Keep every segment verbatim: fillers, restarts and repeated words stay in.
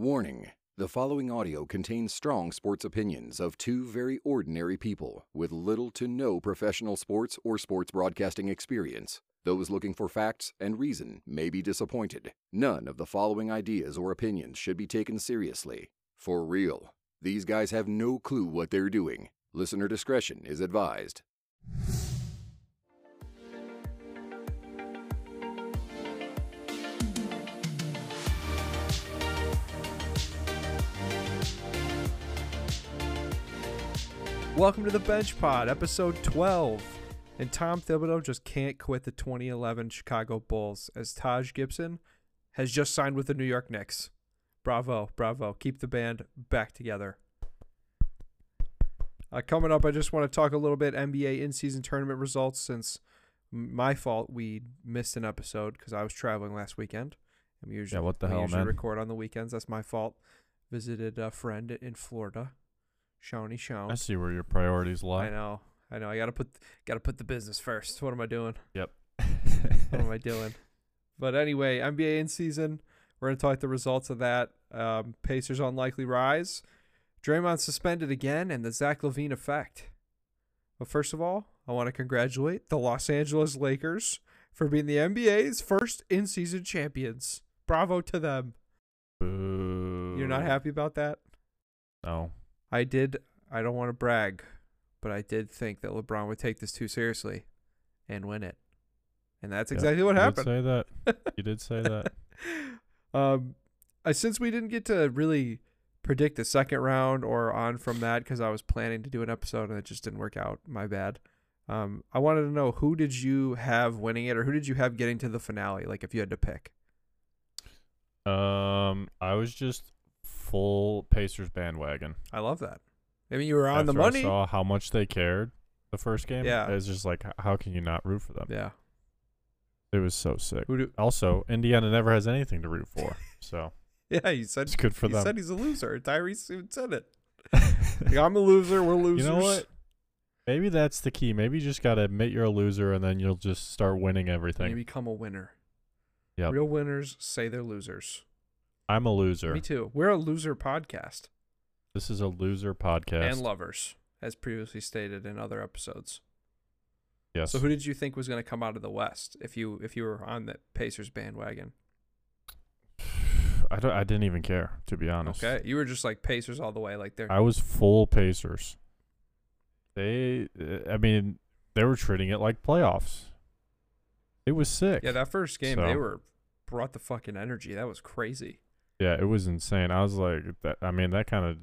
Warning, the following audio contains strong sports opinions of two very ordinary people with little to no professional sports or sports broadcasting experience. Those looking for facts and reason may be disappointed. None of the following ideas or opinions should be taken seriously. For real, these guys have no clue what they're doing. Listener discretion is advised. Welcome to the Bench Pod, episode twelve. And Tom Thibodeau just can't quit the twenty eleven Chicago Bulls as Taj Gibson has just signed with the New York Knicks. Bravo, bravo. Keep the band back together. Uh, coming up, I just want to talk a little bit N B A in-season tournament results, since my fault we missed an episode because I was traveling last weekend. And we usually, yeah, what the we hell, usually man? record on the weekends. That's my fault. Visited a friend in Florida. Shoney Shone. I see where your priorities lie. I know. I know. I gotta put gotta put the business first. What am I doing? Yep. What am I doing? But anyway, N B A in season. We're gonna talk the results of that. Um, Pacers unlikely rise. Draymond suspended again, and the Zach Lavine effect. But first of all, I want to congratulate the Los Angeles Lakers for being the N B A's first in season champions. Bravo to them. Boo. You're not happy about that? No. I did, I don't want to brag, but I did think that LeBron would take this too seriously and win it. And that's exactly yeah, what happened. You did say that. You did say that. Um, I, since we didn't get to really predict the second round or on from that, because I was planning to do an episode and it just didn't work out, my bad. Um, I wanted to know, who did you have winning it, or who did you have getting to the finale, like if you had to pick? Um, I was just... full Pacers bandwagon. I love that. I mean, you were on After the money. I saw how much they cared the first game. Yeah. It's just like, how can you not root for them? Yeah. It was so sick. Do- also, Indiana never has anything to root for. So yeah, you said it's good for them. He said he's a loser. Tyrese even said it. Like, I'm a loser. We're losers. You know what? Maybe that's the key. Maybe you just got to admit you're a loser, and then you'll just start winning everything. You become a winner. Yeah. Real winners say they're losers. I'm a loser. Me too. We're a loser podcast. This is a loser podcast. And lovers, as previously stated in other episodes. Yes. So who did you think was going to come out of the West if you if you were on the Pacers bandwagon? I don't, I didn't even care, to be honest. Okay. You were just like Pacers all the way, like they're I was full Pacers. They I mean, they were treating it like playoffs. It was sick. Yeah, that first game so. they were brought the fucking energy. That was crazy. Yeah, it was insane. I was like, that, I mean, that kind of,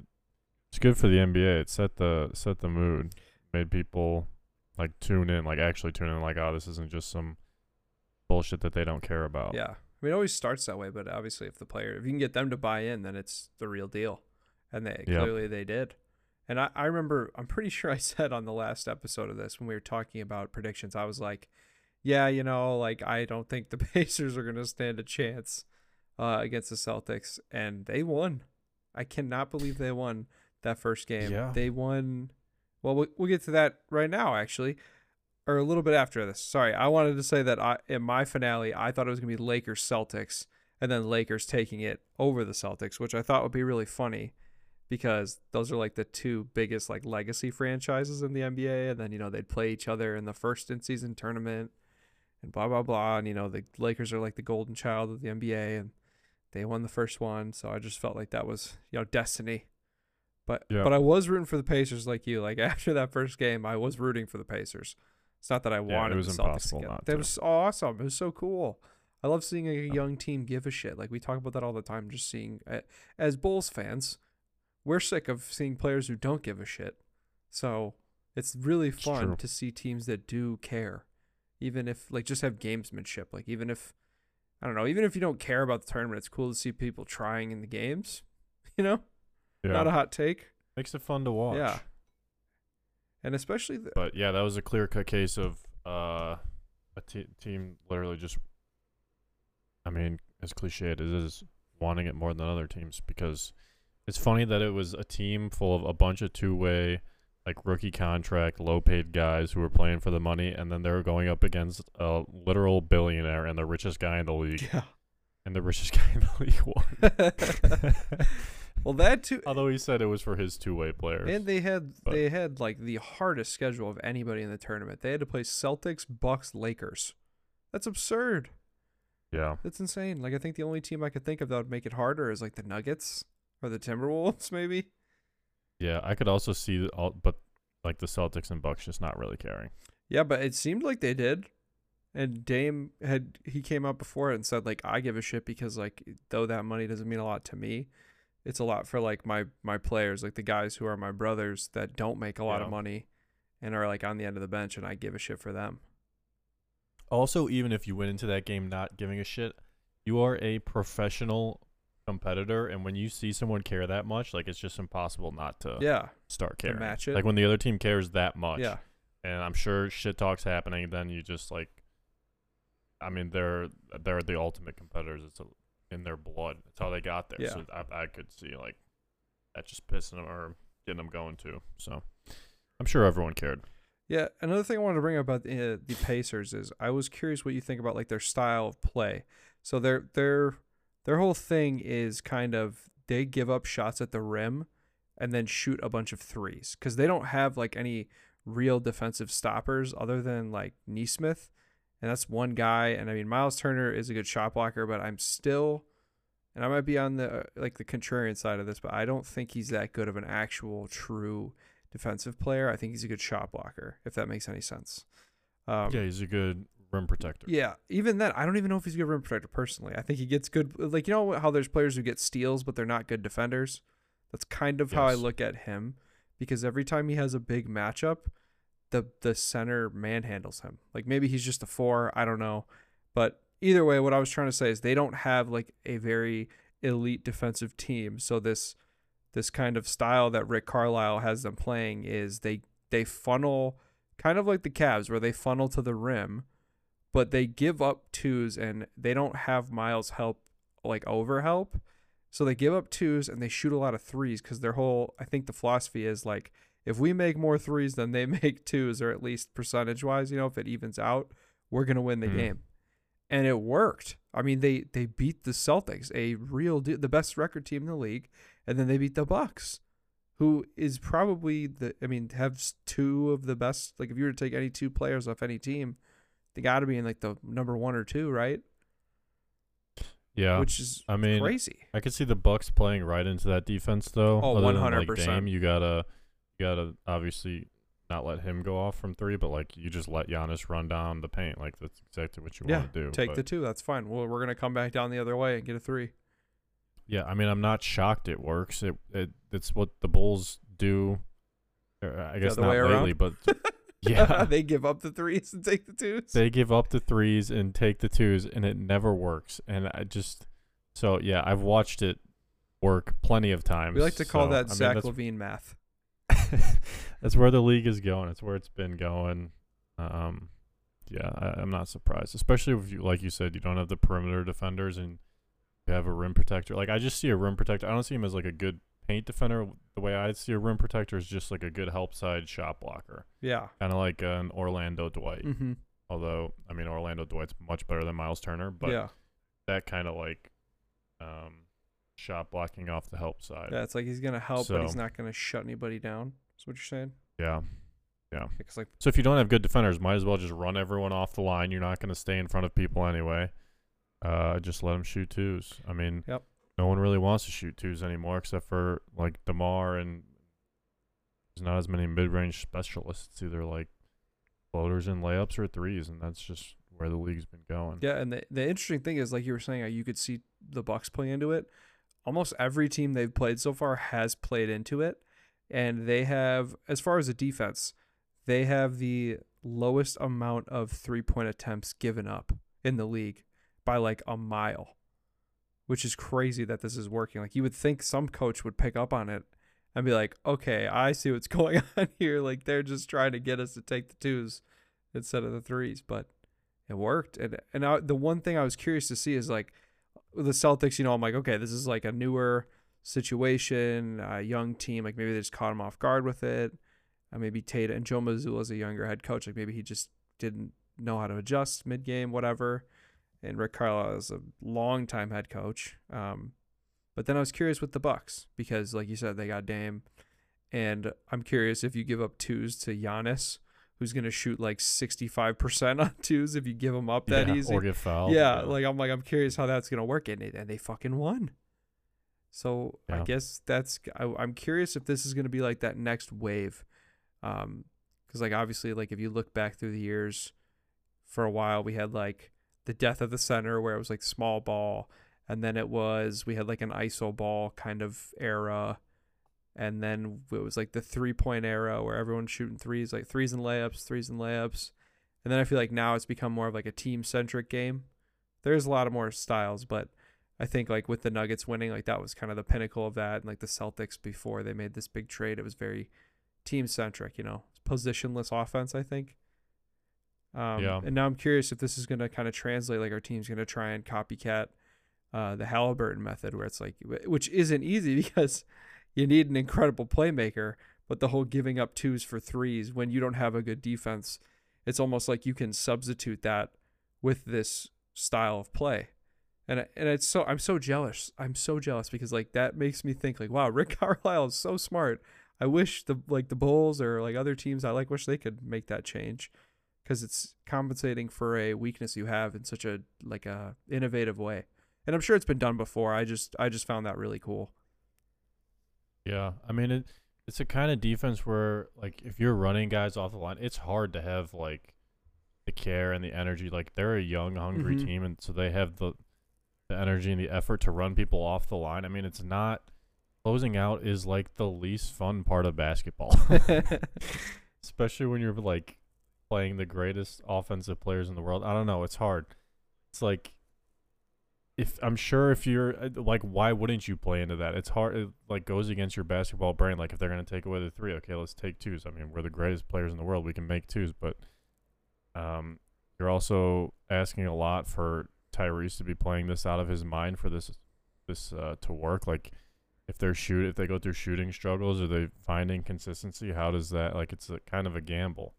it's good for the N B A. It set the set the mood, made people like tune in, like actually tune in, like, oh, this isn't just some bullshit that they don't care about. Yeah, I mean, it always starts that way, but obviously, if the player, if you can get them to buy in, then it's the real deal, and they yep. clearly they did. And I, I remember, I'm pretty sure I said on the last episode of this when we were talking about predictions, I was like, yeah, you know, like I don't think the Pacers are gonna stand a chance. Uh, against the Celtics, and they won. I cannot believe they won that first game. Yeah. They won. Well, well, we'll get to that right now, actually, or a little bit after this. Sorry, I wanted to say that I, in my finale, I thought it was going to be Lakers-Celtics, and then Lakers taking it over the Celtics, which I thought would be really funny because those are like the two biggest like legacy franchises in the N B A, and then, you know, they'd play each other in the first in-season tournament and blah, blah, blah, and, you know, the Lakers are like the golden child of the N B A, and they won the first one, so I just felt like that was, you know, destiny. But yeah. but I was rooting for the Pacers, like you. Like after that first game, I was rooting for the Pacers. It's not that I wanted yeah, it was the Celtics to get. That was awesome. It was so cool. I love seeing a young team give a shit. Like we talk about that all the time. Just seeing, as Bulls fans, we're sick of seeing players who don't give a shit. So it's really fun it's to see teams that do care, even if like just have gamesmanship. Like even if. I don't know, even if you don't care about the tournament, it's cool to see people trying in the games, you know? Yeah. Not a hot take. Makes it fun to watch. Yeah. And especially... The- but, yeah, that was a clear-cut case of uh, a te- team literally just, I mean, as cliche as it is, wanting it more than other teams, because it's funny that it was a team full of a bunch of two-way, like, rookie contract, low-paid guys who were playing for the money, and then they were going up against a literal billionaire and the richest guy in the league. Yeah. And the richest guy in the league won. Well, that too. Although he said it was for his two-way players. And they had but. they had like the hardest schedule of anybody in the tournament. They had to play Celtics, Bucks, Lakers. That's absurd. Yeah. That's insane. Like, I think the only team I could think of that would make it harder is like the Nuggets or the Timberwolves, maybe. Yeah, I could also see all, but like the Celtics and Bucks just not really caring. Yeah, but it seemed like they did. And Dame had he came out before and said like, I give a shit because like though that money doesn't mean a lot to me, it's a lot for like my my players, like the guys who are my brothers that don't make a lot yeah. of money and are like on the end of the bench, and I give a shit for them. Also, even if you went into that game not giving a shit, you are a professional competitor, and when you see someone care that much, like it's just impossible not to yeah. start caring. To match it. Like when the other team cares that much. Yeah. And I'm sure shit talk's happening, then you just like I mean, they're they're the ultimate competitors. It's a, in their blood. That's how they got there. Yeah. So I, I could see like that just pissing them or getting them going too. So I'm sure everyone cared. Yeah. Another thing I wanted to bring up about the, uh, the Pacers is I was curious what you think about like their style of play. So their their their whole thing is kind of they give up shots at the rim and then shoot a bunch of threes because they don't have like any real defensive stoppers other than like Nesmith. And that's one guy. And I mean, Miles Turner is a good shot blocker, but I'm still, and I might be on the, like the contrarian side of this, but I don't think he's that good of an actual true defensive player. I think he's a good shot blocker, if that makes any sense. Um, yeah. He's a good rim protector. Yeah. Even that, I don't even know if he's a good rim protector personally. I think he gets good. Like, you know how there's players who get steals, but they're not good defenders. That's kind of yes. how I look at him, because every time he has a big matchup, the the center manhandles him. Like maybe he's just a four, I don't know. But either way, what I was trying to say is they don't have like a very elite defensive team. So this this kind of style that Rick Carlisle has them playing is they they funnel kind of like the Cavs where they funnel to the rim, but they give up twos and they don't have Miles help like over help. So they give up twos and they shoot a lot of threes because their whole I think the philosophy is like if we make more threes than they make twos, or at least percentage-wise, you know, if it evens out, we're going to win the mm. game. And it worked. I mean, they they beat the Celtics, a real de- the best record team in the league, and then they beat the Bucks, who is probably the I mean, have two of the best. Like if you were to take any two players off any team, they got to be in like the number one or two, right? Yeah, which is I mean, crazy. I could see the Bucks playing right into that defense though. Oh, one hundred percent. Like Dame, you got to You got to obviously not let him go off from three, but, like, you just let Giannis run down the paint. Like, that's exactly what you yeah, want to do. take but. the two. That's fine. Well, we're going to come back down the other way and get a three. Yeah, I mean, I'm not shocked it works. It, it It's what the Bulls do. I guess not lately, but – yeah. They give up the threes and take the twos. They give up the threes and take the twos, and it never works. And I just – so, yeah, I've watched it work plenty of times. We like to call so, that I mean, Zach Lavine math. That's where the league is going. It's where it's been going. Um, yeah, I, I'm not surprised, especially if you, like you said, you don't have the perimeter defenders and you have a rim protector. Like I just see a rim protector. I don't see him as like a good paint defender. The way I see a rim protector is just like a good help side shot blocker. Yeah, kind of like an Orlando Dwight. Mm-hmm. Although I mean Orlando Dwight's much better than Miles Turner, but yeah. that kind of like. Um, shot blocking off the help side. Yeah, it's like he's gonna help, so, but he's not gonna shut anybody down. Is what you're saying? Yeah, yeah. It's like, so if you don't have good defenders, might as well just run everyone off the line. You're not gonna stay in front of people anyway. Uh, just let them shoot twos. I mean, yep. No one really wants to shoot twos anymore, except for like DeMar, and there's not as many mid-range specialists. It's either like floaters and layups or threes, and that's just where the league's been going. Yeah, and the the interesting thing is, like you were saying, you could see the Bucks play into it. Almost every team they've played so far has played into it, and they have, as far as the defense, they have the lowest amount of three-point attempts given up in the league by like a mile, which is crazy that this is working. Like you would think some coach would pick up on it and be like, okay, I see what's going on here. Like they're just trying to get us to take the twos instead of the threes, but it worked. And and I, the one thing I was curious to see is like, the Celtics, you know, I'm like, okay, this is like a newer situation, a young team. Like maybe they just caught him off guard with it. Uh, maybe Tate and Joe Mazzulla is a younger head coach. Like maybe he just didn't know how to adjust mid game, whatever. and Rick Carlisle is a longtime head coach. Um, but then I was curious with the Bucks because, like you said, they got Dame, and I'm curious if you give up twos to Giannis, who's going to shoot like sixty-five percent on twos if you give him up that yeah, easy. Or get fouled. Yeah, yeah, like I'm like I'm curious how that's going to work, and, and they fucking won. So yeah. I guess that's I, I'm curious if this is going to be like that next wave, because um, like obviously like if you look back through the years, for a while we had like the death of the center where it was like small ball, and then it was we had like an iso ball kind of era. And then it was like the three-point era where everyone's shooting threes, like threes and layups, threes and layups. And then I feel like now it's become more of like a team-centric game. There's a lot of more styles, but I think like with the Nuggets winning, like that was kind of the pinnacle of that. And like the Celtics before they made this big trade, it was very team-centric, you know, positionless offense, I think. Um, yeah. And now I'm curious if this is going to kind of translate, like our team's going to try and copycat uh, the Halliburton method where it's like, which isn't easy because – you need an incredible playmaker, but the whole giving up twos for threes when you don't have a good defense, it's almost like you can substitute that with this style of play. And and it's so I'm so jealous. I'm so jealous because like that makes me think like, wow, Rick Carlisle is so smart. I wish the like the Bulls or like other teams I like wish they could make that change because it's compensating for a weakness you have in such a like a innovative way. And I'm sure it's been done before. I just I just found that really cool. Yeah, I mean, it, it's a kind of defense where, like, if you're running guys off the line, it's hard to have, like, the care and the energy. Like, they're a young, hungry mm-hmm. team, and so they have the the energy and the effort to run people off the line. I mean, it's not – closing out is, like, the least fun part of basketball. Especially when you're, like, playing the greatest offensive players in the world. I don't know. It's hard. It's like – If I'm sure if you're like, why wouldn't you play into that? It's hard. It like goes against your basketball brain. Like if they're going to take away the three, okay, let's take twos. I mean, we're the greatest players in the world. We can make twos, but um, you're also asking a lot for Tyrese to be playing this out of his mind for this, this uh, to work. Like if they're shoot, if they go through shooting struggles, are they finding consistency? How does that, like, it's a kind of a gamble,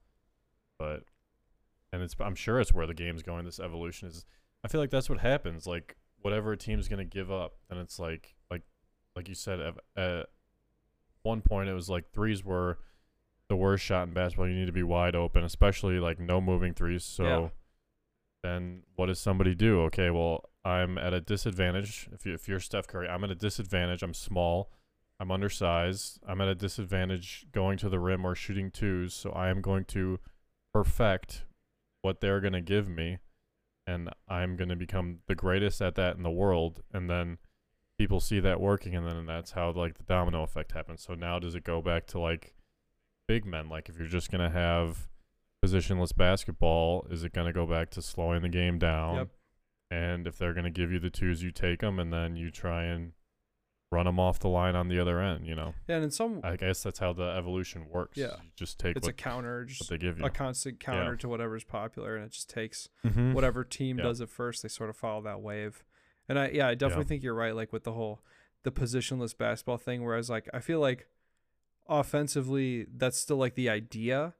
but, and it's, I'm sure it's where the game's going. This evolution is, I feel like that's what happens. Like, whatever a team's going to give up, and it's like, like, like you said, at, at one point it was like threes were the worst shot in basketball. You need to be wide open, especially like no moving threes. So yeah. Then what does somebody do? Okay, well, I'm at a disadvantage. If, you, if you're Steph Curry, I'm at a disadvantage. I'm small. I'm undersized. I'm at a disadvantage going to the rim or shooting twos. So I am going to perfect what they're going to give me. And I'm going to become the greatest at that in the world. And then people see that working, and then that's how, like, the domino effect happens. So now does it go back to, like, big men? Like, if you're just going to have positionless basketball, is it going to go back to slowing the game down? Yep. And if they're going to give you the twos, you take them, and then you try and run them off the line on the other end, you know? Yeah, and in some... I guess that's how the evolution works. Yeah. You just take it's what, a counter, just what they give you. A constant counter yeah. to whatever's popular, and it just takes mm-hmm. whatever team yeah. does it first. They sort of follow that wave. And, I yeah, I definitely yeah. think you're right, like, with the whole the positionless basketball thing, whereas, like, I feel like offensively that's still, like, the idea,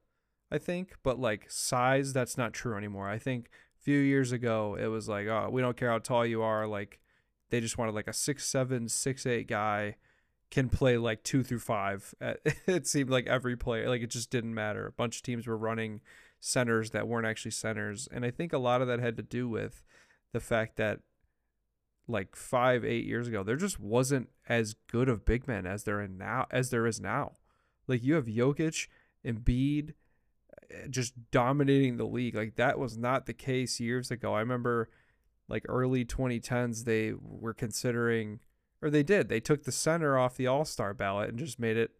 I think, but, like, size, that's not true anymore. I think a few years ago it was like, oh, we don't care how tall you are, like, they just wanted like a six seven, six eight guy can play like two through five. It seemed like every player, like it just didn't matter. A bunch of teams were running centers that weren't actually centers. And I think a lot of that had to do with the fact that like five, eight years ago, there just wasn't as good of big men as there in now as there is now. Like you have Jokic, Embiid just dominating the league. Like that was not the case years ago. I remember like early twenty tens, they were considering, or they did, they took the center off the all-star ballot and just made it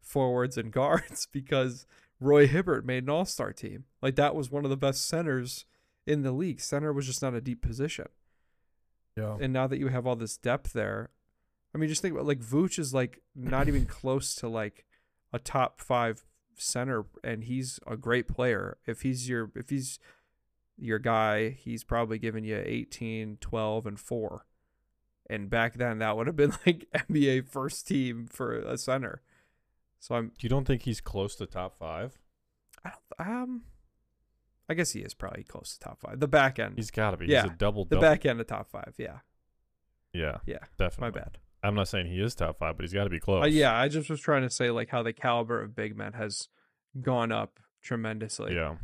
forwards and guards because Roy Hibbert made an all-star team. Like that was one of the best centers in the league. Center was just not a deep position. Yeah. And now that you have all this depth there, I mean, just think about like Vooch is like not even close to like a top five center. And he's a great player. If he's your, if he's, your guy, he's probably giving you eighteen, twelve, and four. And back then, that would have been like N B A first team for a center. So I'm. You don't think he's close to top five? I don't. Um, I guess he is probably close to top five. The back end. He's got to be. Yeah. He's a double double. The back end of top five. Yeah. Yeah. Yeah. Definitely. My bad. I'm not saying he is top five, but he's got to be close. Uh, yeah. I just was trying to say like how the caliber of big men has gone up tremendously. Yeah.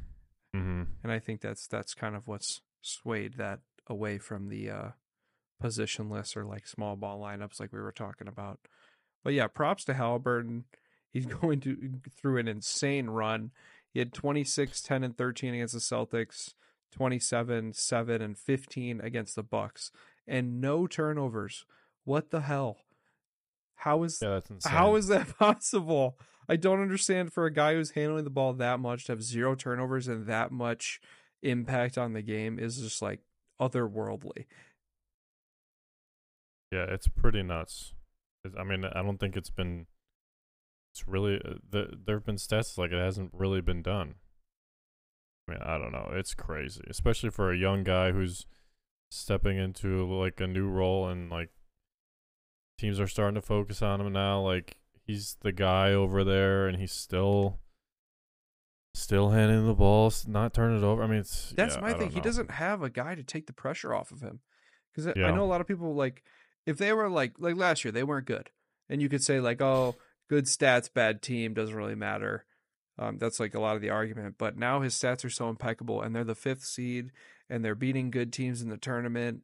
Mm-hmm. And I think that's that's kind of what's swayed that away from the uh, positionless or like small ball lineups like we were talking about. But yeah, props to Halliburton. He's going to through an insane run. He had twenty-six, ten, and thirteen against the Celtics, twenty-seven, seven, and fifteen against the Bucks, and no turnovers. What the hell? How is, yeah, that's insane. How is that possible? I don't understand for a guy who's handling the ball that much to have zero turnovers and that much impact on the game is just like otherworldly. Yeah, it's pretty nuts. I mean, I don't think it's been... It's really the there have been stats like it hasn't really been done. I mean, I don't know. It's crazy, especially for a young guy who's stepping into like a new role and like teams are starting to focus on him now. Like he's the guy over there, and he's still still handing the ball, not turning it over. I mean, it's that's yeah, my thing. Know. He doesn't have a guy to take the pressure off of him because yeah. I know a lot of people like if they were like like last year they weren't good, and you could say like oh. Good stats, bad team, doesn't really matter. Um, that's like a lot of the argument. But now his stats are so impeccable, and they're the fifth seed, and they're beating good teams in the tournament.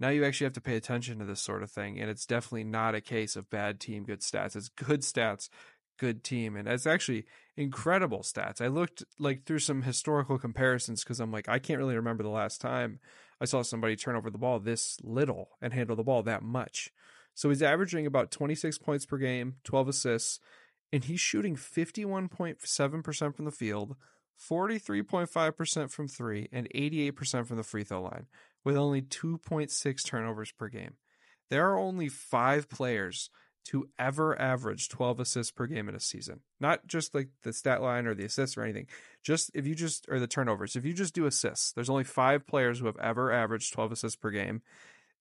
Now you actually have to pay attention to this sort of thing, and it's definitely not a case of bad team, good stats. It's good stats, good team, and it's actually incredible stats. I looked like through some historical comparisons because I'm like, I can't really remember the last time I saw somebody turn over the ball this little and handle the ball that much. So he's averaging about twenty-six points per game, twelve assists, and he's shooting fifty-one point seven percent from the field, forty-three point five percent from three, and eighty-eight percent from the free throw line, with only two point six turnovers per game. There are only five players to ever average twelve assists per game in a season. Not just like the stat line or the assists or anything. Just if you just, or the turnovers, if you just do assists, there's only five players who have ever averaged twelve assists per game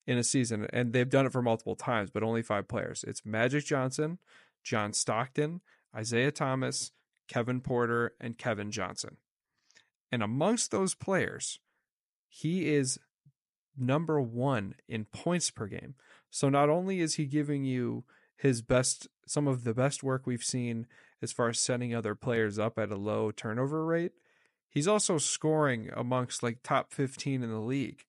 in a season, and they've done it for multiple times, but only five players. It's Magic Johnson, John Stockton, Isaiah Thomas, Kevin Porter, and Kevin Johnson. And amongst those players, he is number one in points per game. So not only is he giving you his best, some of the best work we've seen as far as setting other players up at a low turnover rate, he's also scoring amongst like top fifteen in the league.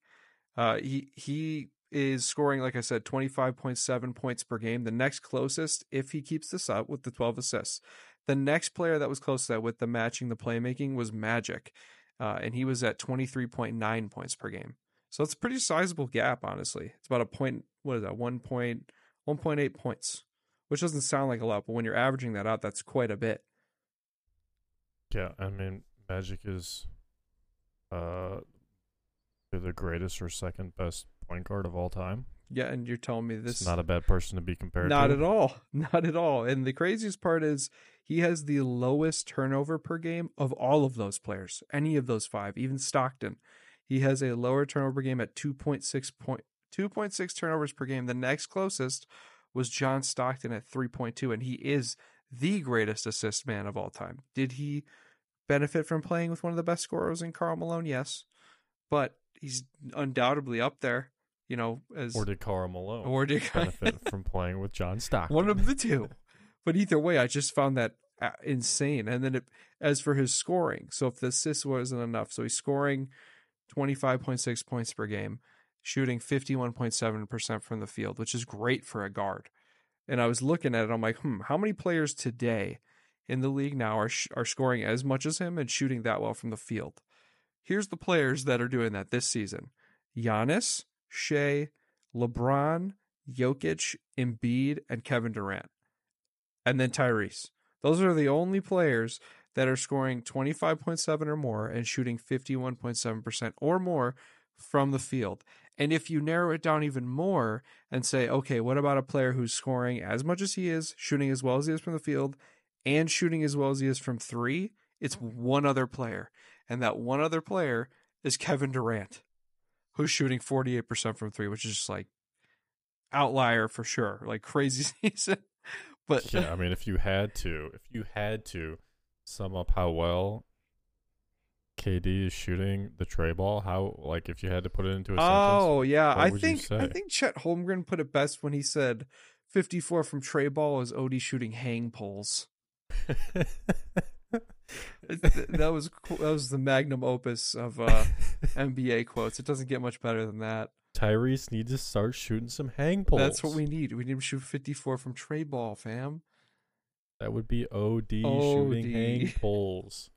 Uh, he, he, is scoring, like I said, twenty-five point seven points per game. The next closest, if he keeps this up, with the twelve assists. The next player that was close to that with the matching the playmaking was Magic, uh, and he was at twenty-three point nine points per game. So it's a pretty sizable gap, honestly. It's about a point, what is that, one point, one point eight points, which doesn't sound like a lot, but when you're averaging that out, that's quite a bit. Yeah, I mean, Magic is uh, the greatest or second best point guard of all time. Yeah, and you're telling me this is not a bad person to be compared not to. Not at all. Not at all. And the craziest part is he has the lowest turnover per game of all of those players, any of those five, even Stockton. He has a lower turnover per game at two point six point two point six turnovers per game. The next closest was John Stockton at three point two, and he is the greatest assist man of all time. Did he benefit from playing with one of the best scorers in Karl Malone? Yes. But he's undoubtedly up there. You know, as or did Karl Malone or did benefit from playing with John Stockton? One of the two. But either way, I just found that insane. And then it, as for his scoring, so if the assist wasn't enough, so he's scoring twenty-five point six points per game, shooting fifty-one point seven percent from the field, which is great for a guard. And I was looking at it, I'm like, hmm, how many players today in the league now are sh- are scoring as much as him and shooting that well from the field? Here's the players that are doing that this season: Giannis, Shea, LeBron, Jokic, Embiid, and Kevin Durant. And then Tyrese. Those are the only players that are scoring twenty-five point seven or more and shooting fifty-one point seven percent or more from the field. And if you narrow it down even more and say, okay, what about a player who's scoring as much as he is, shooting as well as he is from the field, and shooting as well as he is from three? It's one other player. And that one other player is Kevin Durant, who's shooting forty-eight percent from three, which is just like outlier for sure, like crazy season. But yeah, I mean, if you had to, if you had to sum up how well K D is shooting the tray ball, how, like, if you had to put it into a sentence? Oh yeah, I think I think Chet Holmgren put it best when he said fifty-four from tray ball is Odie shooting hang poles. That was cool. That was the magnum opus of uh, N B A quotes. It doesn't get much better than that. Tyrese needs to start shooting some hang poles. That's what we need. We need him to shoot fifty-four from tray ball, fam. That would be O D, O D. Shooting hang poles.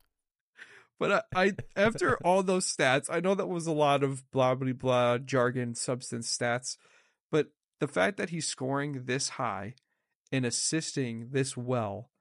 But I, I, after all those stats, I know that was a lot of blah, blah, blah, jargon, substance, stats. But the fact that he's scoring this high and assisting this well,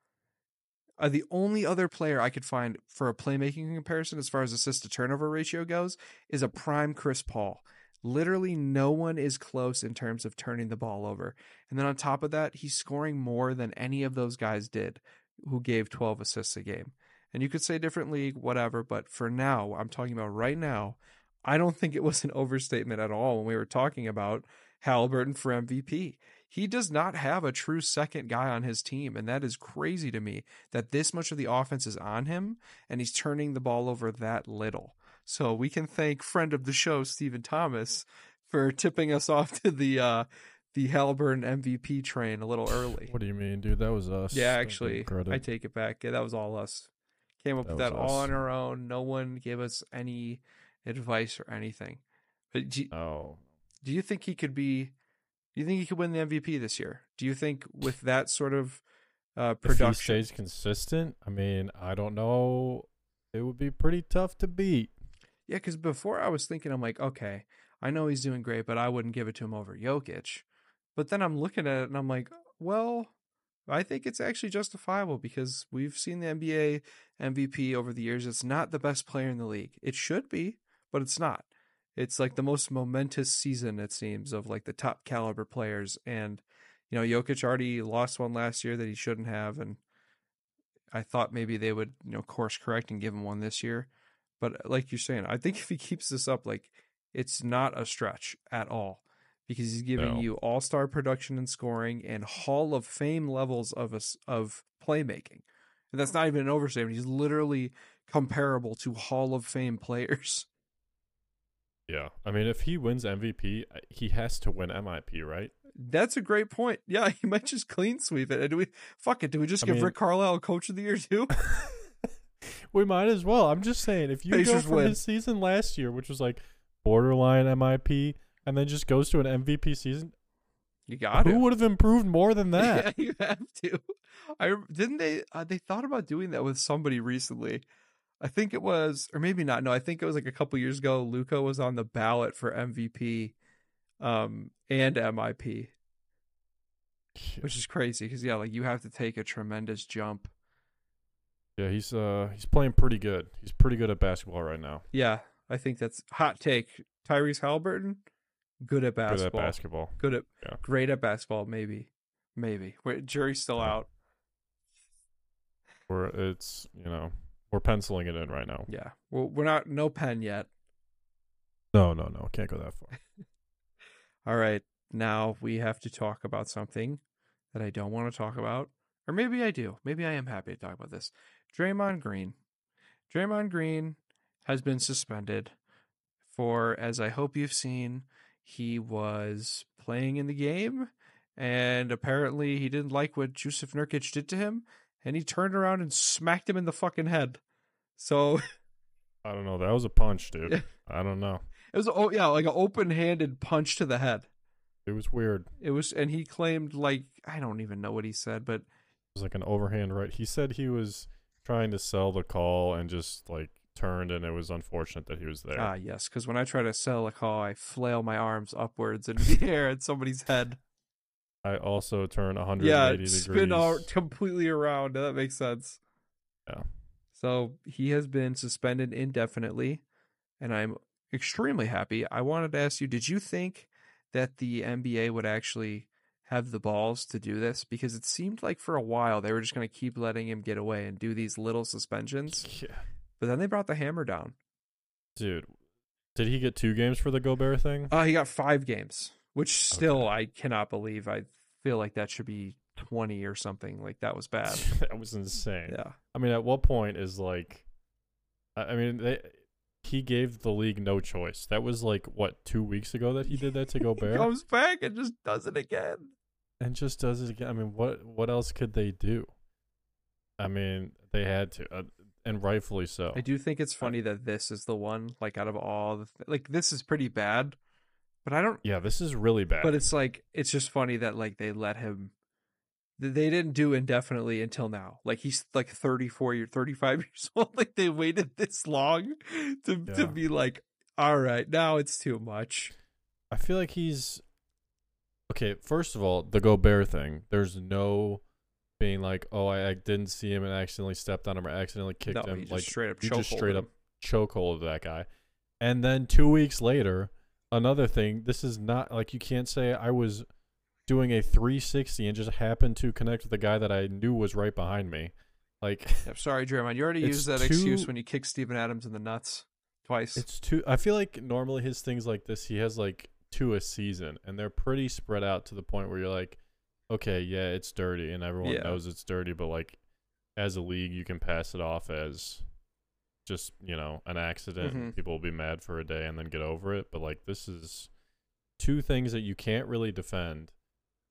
uh, the only other player I could find for a playmaking comparison as far as assist to turnover ratio goes is a prime Chris Paul. Literally no one is close in terms of turning the ball over. And then on top of that, he's scoring more than any of those guys did who gave twelve assists a game. And you could say different league, whatever, but for now, I'm talking about right now, I don't think it was an overstatement at all when we were talking about Halliburton for M V P. He does not have a true second guy on his team, and that is crazy to me that this much of the offense is on him, and he's turning the ball over that little. So we can thank friend of the show, Stephen Thomas, for tipping us off to the uh, the Halliburton M V P train a little early. What do you mean, dude? That was us. Yeah, actually, I take it back. Yeah, that was all us. Came up that with that all awesome. on our own. No one gave us any advice or anything. But do you, oh. do you think he could be? Do you think he could win the M V P this year? Do you think with that sort of uh, production, if he stays consistent? I mean, I don't know. It would be pretty tough to beat. Yeah, because before I was thinking, I'm like, okay, I know he's doing great, but I wouldn't give it to him over Jokic. But then I'm looking at it and I'm like, well, I think it's actually justifiable because we've seen the N B A M V P over the years. It's not the best player in the league. It should be, but it's not. It's like the most momentous season, it seems, of like the top caliber players. And, you know, Jokic already lost one last year that he shouldn't have. And I thought maybe they would, you know, course correct and give him one this year. But like you're saying, I think if he keeps this up, like it's not a stretch at all. Because he's giving no. you all-star production and scoring and Hall of Fame levels of a, of playmaking. And that's not even an overstatement. He's literally comparable to Hall of Fame players. Yeah. I mean, if he wins M V P, he has to win M I P, right? That's a great point. Yeah, he might just clean sweep it. Do we, fuck it. Do we just I give mean, Rick Carlisle Coach of the Year, too? We might as well. I'm just saying, if you Pacers go from win. his season last year, which was like borderline M I P, and then just goes to an M V P season. You got it. Who would have improved more than that? Yeah, you have to. I didn't they? Uh, they thought about doing that with somebody recently. I think it was, or maybe not. No, I think it was like a couple years ago. Luka was on the ballot for M V P um, and M I P, which is crazy because yeah, like you have to take a tremendous jump. Yeah, he's uh he's playing pretty good. He's pretty good at basketball right now. Yeah, I think that's hot take. Tyrese Halliburton. Good at basketball. Good at basketball. Good at, yeah. Great at basketball, maybe. Maybe. Wait, jury's still yeah. out. We're, it's, you know, we're penciling it in right now. Yeah. Well, we're not, no pen yet. No, no, no. Can't go that far. All right. Now we have to talk about something that I don't want to talk about. Or maybe I do. Maybe I am happy to talk about this. Draymond Green. Draymond Green has been suspended for, as I hope you've seen, he was playing in the game, and apparently he didn't like what Jusuf Nurkic did to him, and he turned around and smacked him in the fucking head. So, I don't know. That was a punch, dude. Yeah. I don't know. It was oh yeah, like an open-handed punch to the head. It was weird. It was, and he claimed like I don't even know what he said, but it was like an overhand right. He said he was trying to sell the call and just like. Turned and it was unfortunate that he was there. Ah, yes, because when I try to sell a call, I flail my arms upwards in the air at somebody's head. I also turn one hundred eighty yeah, degrees. Yeah, spin all completely around. That makes sense. Yeah. So he has been suspended indefinitely, and I'm extremely happy. I wanted to ask you, did you think that the N B A would actually have the balls to do this? Because it seemed like for a while they were just going to keep letting him get away and do these little suspensions. Yeah. But then they brought the hammer down. Dude, did he get two games for the Gobert thing? Uh, he got five games, which still okay. I cannot believe. I feel like that should be twenty or something. Like, that was bad. That was insane. Yeah. I mean, at what point is, like, I mean, they, he gave the league no choice. That was like, what, two weeks ago that he did that to Gobert? He comes back and just does it again. And just does it again. I mean, what what else could they do? I mean, they had to, uh, and rightfully so. I do think it's funny that this is the one, like, out of all the, th- like, this is pretty bad, but I don't. Yeah, this is really bad. But it's like, it's just funny that, like, they let him, they didn't do indefinitely until now. Like, he's like thirty-four, thirty-five years old. Like, they waited this long to yeah. to be like, all right, now it's too much. I feel like he's, okay, first of all, the Gobert thing, there's no being like, oh, I, I didn't see him and I accidentally stepped on him or accidentally kicked no, him. You like, just straight up you just straight him. up chokehold that guy. And then two weeks later, another thing, this is not, like, you can't say I was doing a three sixty and just happened to connect with the guy that I knew was right behind me. Like, I'm sorry, Draymond, you already used that too, excuse when you kicked Steven Adams in the nuts twice. It's too, I feel like normally his things like this, he has like two a season, and they're pretty spread out to the point where you're like, okay, yeah, it's dirty, and everyone yeah. knows it's dirty, but, like, as a league, you can pass it off as just, you know, an accident. Mm-hmm. People will be mad for a day and then get over it. But, like, this is two things that you can't really defend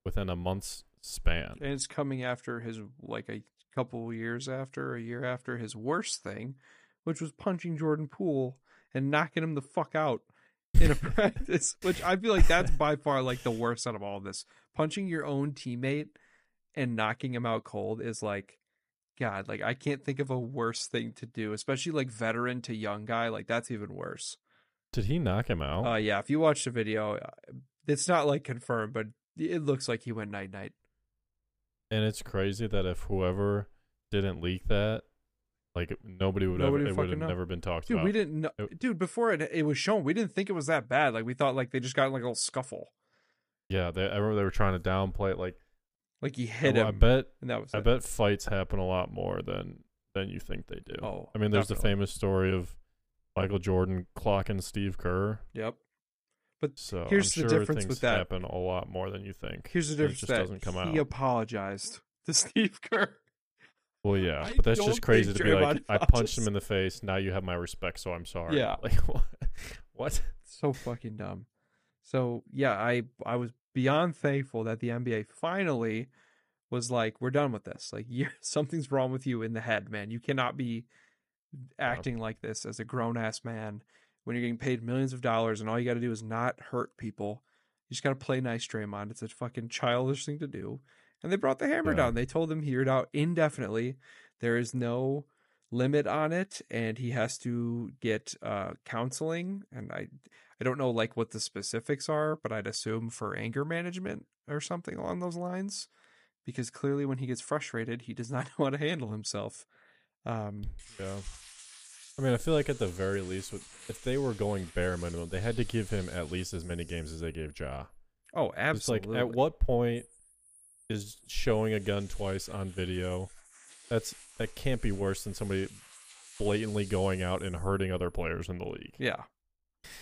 within a month's span. And it's coming after his, like, a couple years after, a year after his worst thing, which was punching Jordan Poole and knocking him the fuck out in a practice, which I feel like that's by far, like, the worst out of all of this. Punching your own teammate and knocking him out cold is like, God, like, I can't think of a worse thing to do, especially like veteran to young guy. Like, that's even worse. Did he knock him out? Uh, yeah. If you watch the video, it's not like confirmed, but it looks like he went night night. And it's crazy that if whoever didn't leak that, like, nobody would nobody ever, it would have know. never been talked dude, about. Dude, we didn't know. It, dude, before it, it was shown, we didn't think it was that bad. Like, we thought, like, they just got in, like, a little scuffle. Yeah, they, I remember they were trying to downplay it. Like, like he hit I, him. I bet, and that was I it. bet fights happen a lot more than, than you think they do. Oh, I mean, there's definitely. the famous story of Michael Jordan clocking Steve Kerr. Yep. But so here's I'm the sure difference with that. happen a lot more than you think. Here's the difference. It just doesn't come out. He apologized to Steve Kerr. Well, yeah, I but that's just crazy to be like, I punched him in the face. Now you have my respect, so I'm sorry. Yeah, like what? What? So fucking dumb. So yeah, I I was beyond thankful that the N B A finally was like, we're done with this. Like, you're, something's wrong with you in the head, man. You cannot be acting yeah. like this as a grown ass man when you're getting paid millions of dollars and all you got to do is not hurt people. You just got to play nice, Draymond. It's a fucking childish thing to do. And they brought the hammer yeah. down. They told him he heard out indefinitely. There is no limit on it, and he has to get uh, counseling. And I, I don't know like what the specifics are, but I'd assume for anger management or something along those lines, because clearly when he gets frustrated, he does not know how to handle himself. Um, yeah, I mean, I feel like at the very least, if they were going bare minimum, they had to give him at least as many games as they gave Ja. Oh, absolutely. It's like, at what point is showing a gun twice on video, that's that can't be worse than somebody blatantly going out and hurting other players in the league. Yeah.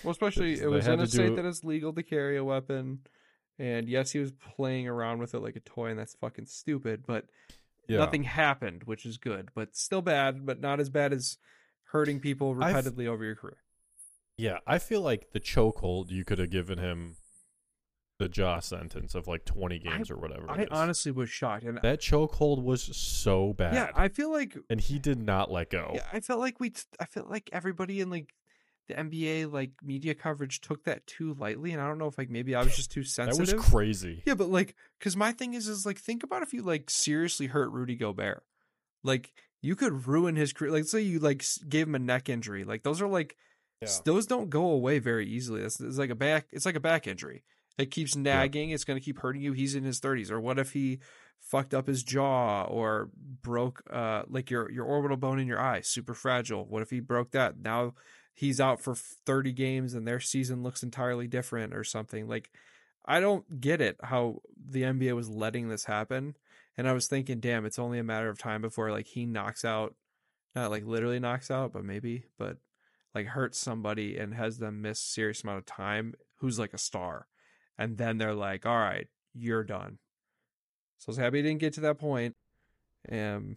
Well, especially it was in a state that it's legal to carry a weapon, and yes, he was playing around with it like a toy, and that's fucking stupid, but yeah. nothing happened, which is good, but still bad, but not as bad as hurting people repeatedly I've, over your career. Yeah, I feel like the chokehold you could have given him the jaw sentence of like twenty games I, or whatever. I honestly was shocked. And that chokehold was so bad. Yeah, I feel like, and he did not let go. Yeah, I felt like we, I felt like everybody in like the N B A like media coverage took that too lightly, and I don't know if like maybe I was just too sensitive. That was crazy. Yeah, but like, because my thing is, is like, think about if you like seriously hurt Rudy Gobert, like you could ruin his career. Like, say you like gave him a neck injury, like those are like, yeah. those don't go away very easily. It's, it's like a back, it's like a back injury. It keeps nagging. Yep. It's going to keep hurting you. He's in his thirties. Or what if he fucked up his jaw or broke uh, like your, your orbital bone in your eye? Super fragile. What if he broke that? Now he's out for thirty games and their season looks entirely different or something. Like, I don't get it how the N B A was letting this happen. And I was thinking, damn, it's only a matter of time before like he knocks out, not like literally knocks out, but maybe, but like hurts somebody and has them miss a serious amount of time who's like a star. And then they're like, all right, you're done. So I was happy he didn't get to that point. Um,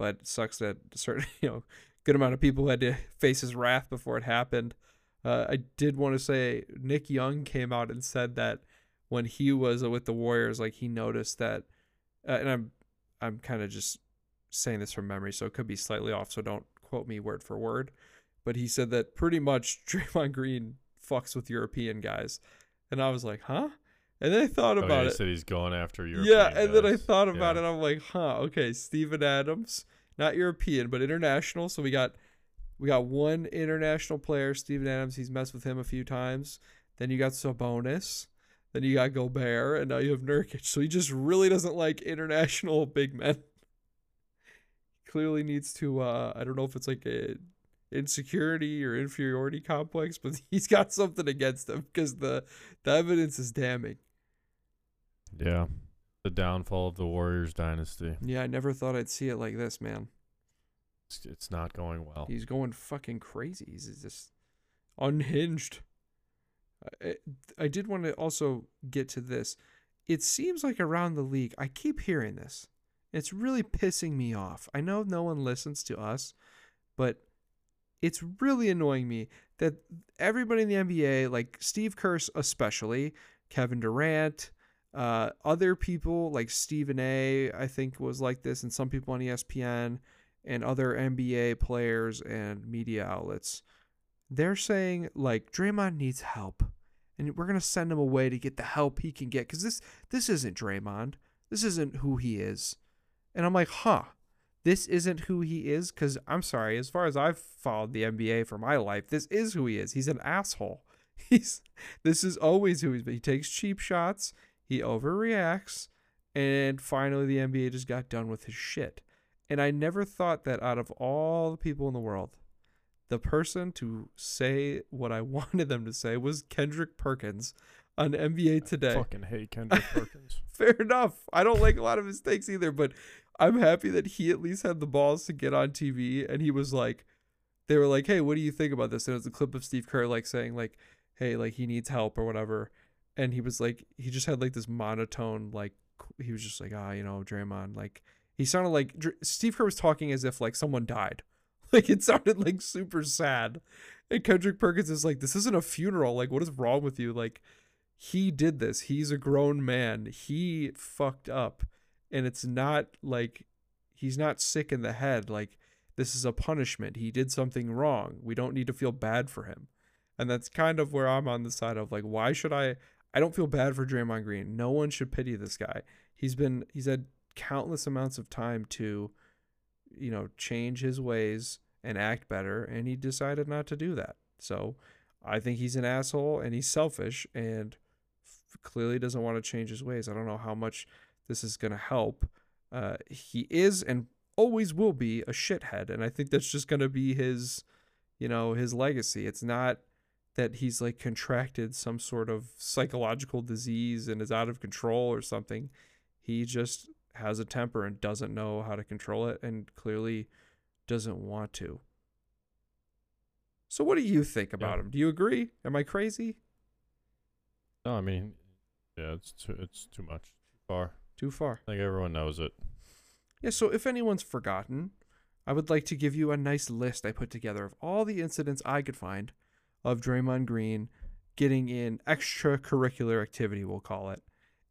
but it sucks that certain, you know, good amount of people had to face his wrath before it happened. Uh, I did want to say Nick Young came out and said that when he was with the Warriors, like he noticed that, uh, and I'm I'm kind of just saying this from memory, so it could be slightly off, so don't quote me word for word. But he said that pretty much Draymond Green fucks with European guys. And I was like, huh? And then I thought about oh, yeah, he it. He said he's going after European Yeah, and guys. Then I thought about yeah. it. I'm like, huh, okay, Steven Adams, not European, but international. So we got we got one international player, Steven Adams. He's messed with him a few times. Then you got Sabonis. Then you got Gobert. And now you have Nurkic. So he just really doesn't like international big men. Clearly needs to, uh, I don't know if it's like a insecurity or inferiority complex, but he's got something against him because the, the evidence is damning. Yeah. The downfall of the Warriors dynasty. Yeah, I never thought I'd see it like this, man. It's, it's not going well. He's going fucking crazy. He's just unhinged. I, I did want to also get to this. It seems like around the league, I keep hearing this. It's really pissing me off. I know no one listens to us, but it's really annoying me that everybody in the N B A, like Steve Kerr especially, Kevin Durant, uh, other people like Stephen A, I think was like this, and some people on E S P N and other N B A players and media outlets, they're saying like Draymond needs help, and we're going to send him away to get the help he can get because this, this isn't Draymond. This isn't who he is. And I'm like, huh, this isn't who he is? Because I'm sorry, as far as I've followed the N B A for my life, this is who he is. He's an asshole. He's This is always who he's been. He takes cheap shots. He overreacts. And finally, the N B A just got done with his shit. And I never thought that out of all the people in the world, the person to say what I wanted them to say was Kendrick Perkins on N B A Today. I fucking hate Kendrick Perkins. Fair enough. I don't like a lot of his takes either, but I'm happy that he at least had the balls to get on T V, and he was like, they were like, hey, what do you think about this? And it was a clip of Steve Kerr like saying like, hey, like he needs help or whatever. And he was like, he just had like this monotone, like he was just like, ah, you know, Draymond, like he sounded like Dr- Steve Kerr was talking as if like someone died. Like it sounded like super sad. And Kendrick Perkins is like, this isn't a funeral. Like what is wrong with you? Like he did this. He's a grown man. He fucked up. And it's not like he's not sick in the head. Like this is a punishment. He did something wrong. We don't need to feel bad for him. And that's kind of where I'm on the side of like, why should I, I don't feel bad for Draymond Green. No one should pity this guy. He's been, he's had countless amounts of time to, you know, change his ways and act better. And he decided not to do that. So I think he's an asshole and he's selfish and f- clearly doesn't want to change his ways. I don't know how much this is going to help. Uh, he is and always will be a shithead. And I think that's just going to be his, you know, his legacy. It's not that he's like contracted some sort of psychological disease and is out of control or something. He just has a temper and doesn't know how to control it and clearly doesn't want to. So what do you think about yeah. him? Do you agree? Am I crazy? No, I mean, yeah, it's too, it's too much. Too far. Too far. I think everyone knows it. Yeah, so if anyone's forgotten, I would like to give you a nice list I put together of all the incidents I could find of Draymond Green getting in extracurricular activity, we'll call it.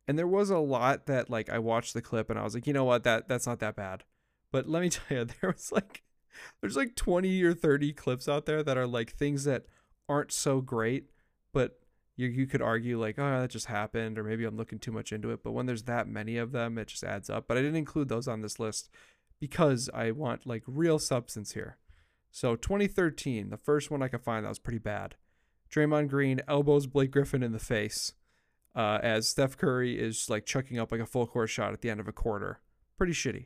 And there was a lot that, like, I watched the clip and I was like, you know what, that that's not that bad. But let me tell you, there was, like, there's, like, twenty or thirty clips out there that are, like, things that aren't so great, but You, you could argue like, oh, that just happened, or maybe I'm looking too much into it. But when there's that many of them, it just adds up. But I didn't include those on this list because I want like real substance here. So twenty thirteen, the first one I could find that was pretty bad. Draymond Green elbows Blake Griffin in the face uh, as Steph Curry is like chucking up like a full court shot at the end of a quarter. Pretty shitty.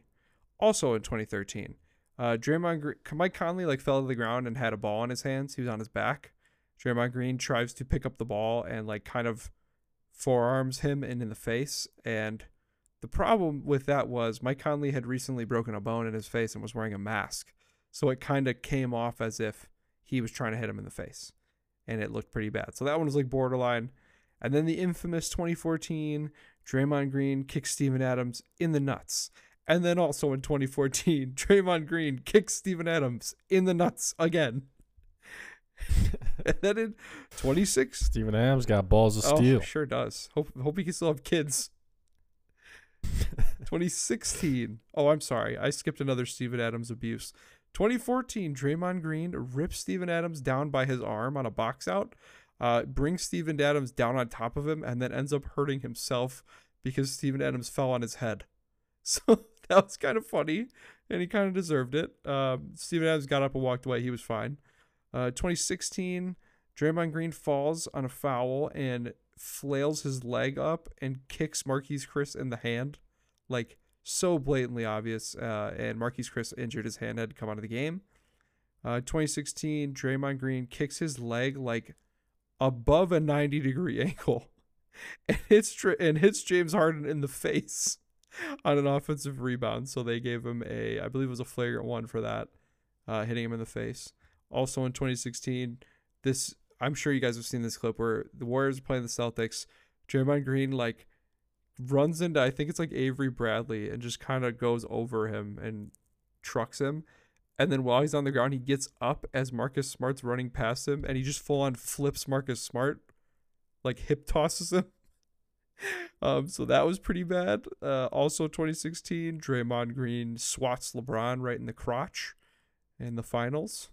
Also in twenty thirteen, uh, Draymond Green, Mike Conley like fell to the ground and had a ball in his hands. He was on his back. Draymond Green tries to pick up the ball and like kind of forearms him in, in the face. And the problem with that was Mike Conley had recently broken a bone in his face and was wearing a mask. So it kind of came off as if he was trying to hit him in the face and it looked pretty bad. So that one was like borderline. And then the infamous twenty fourteen Draymond Green kicks Steven Adams in the nuts. And then also in twenty fourteen, Draymond Green kicks Steven Adams in the nuts again. And then in twenty-six, Steven Adams got balls of oh, steel. Sure does. Hope hope he can still have kids. twenty sixteen. Oh, I'm sorry. I skipped another Steven Adams abuse. twenty fourteen, Draymond Green rips Steven Adams down by his arm on a box out, uh, brings Steven Adams down on top of him, and then ends up hurting himself because Steven Adams fell on his head. So that was kind of funny, and he kind of deserved it. Um, Steven Adams got up and walked away. He was fine. Uh, twenty sixteen, Draymond Green falls on a foul and flails his leg up and kicks Marquise Chris in the hand. Like, so blatantly obvious, uh, and Marquise Chris injured his hand, had to come out of the game. Uh, twenty sixteen, Draymond Green kicks his leg like above a ninety degree angle and hits, Dr- and hits James Harden in the face on an offensive rebound. So they gave him a, I believe it was a flagrant one for that, uh, hitting him in the face. Also in twenty sixteen, this, I'm sure you guys have seen this clip where the Warriors are playing the Celtics. Draymond Green, like, runs into, I think it's like Avery Bradley, and just kind of goes over him and trucks him. And then while he's on the ground, he gets up as Marcus Smart's running past him, and he just full on flips Marcus Smart, like hip tosses him. Um, so that was pretty bad. Uh, also twenty sixteen, Draymond Green swats LeBron right in the crotch in the finals.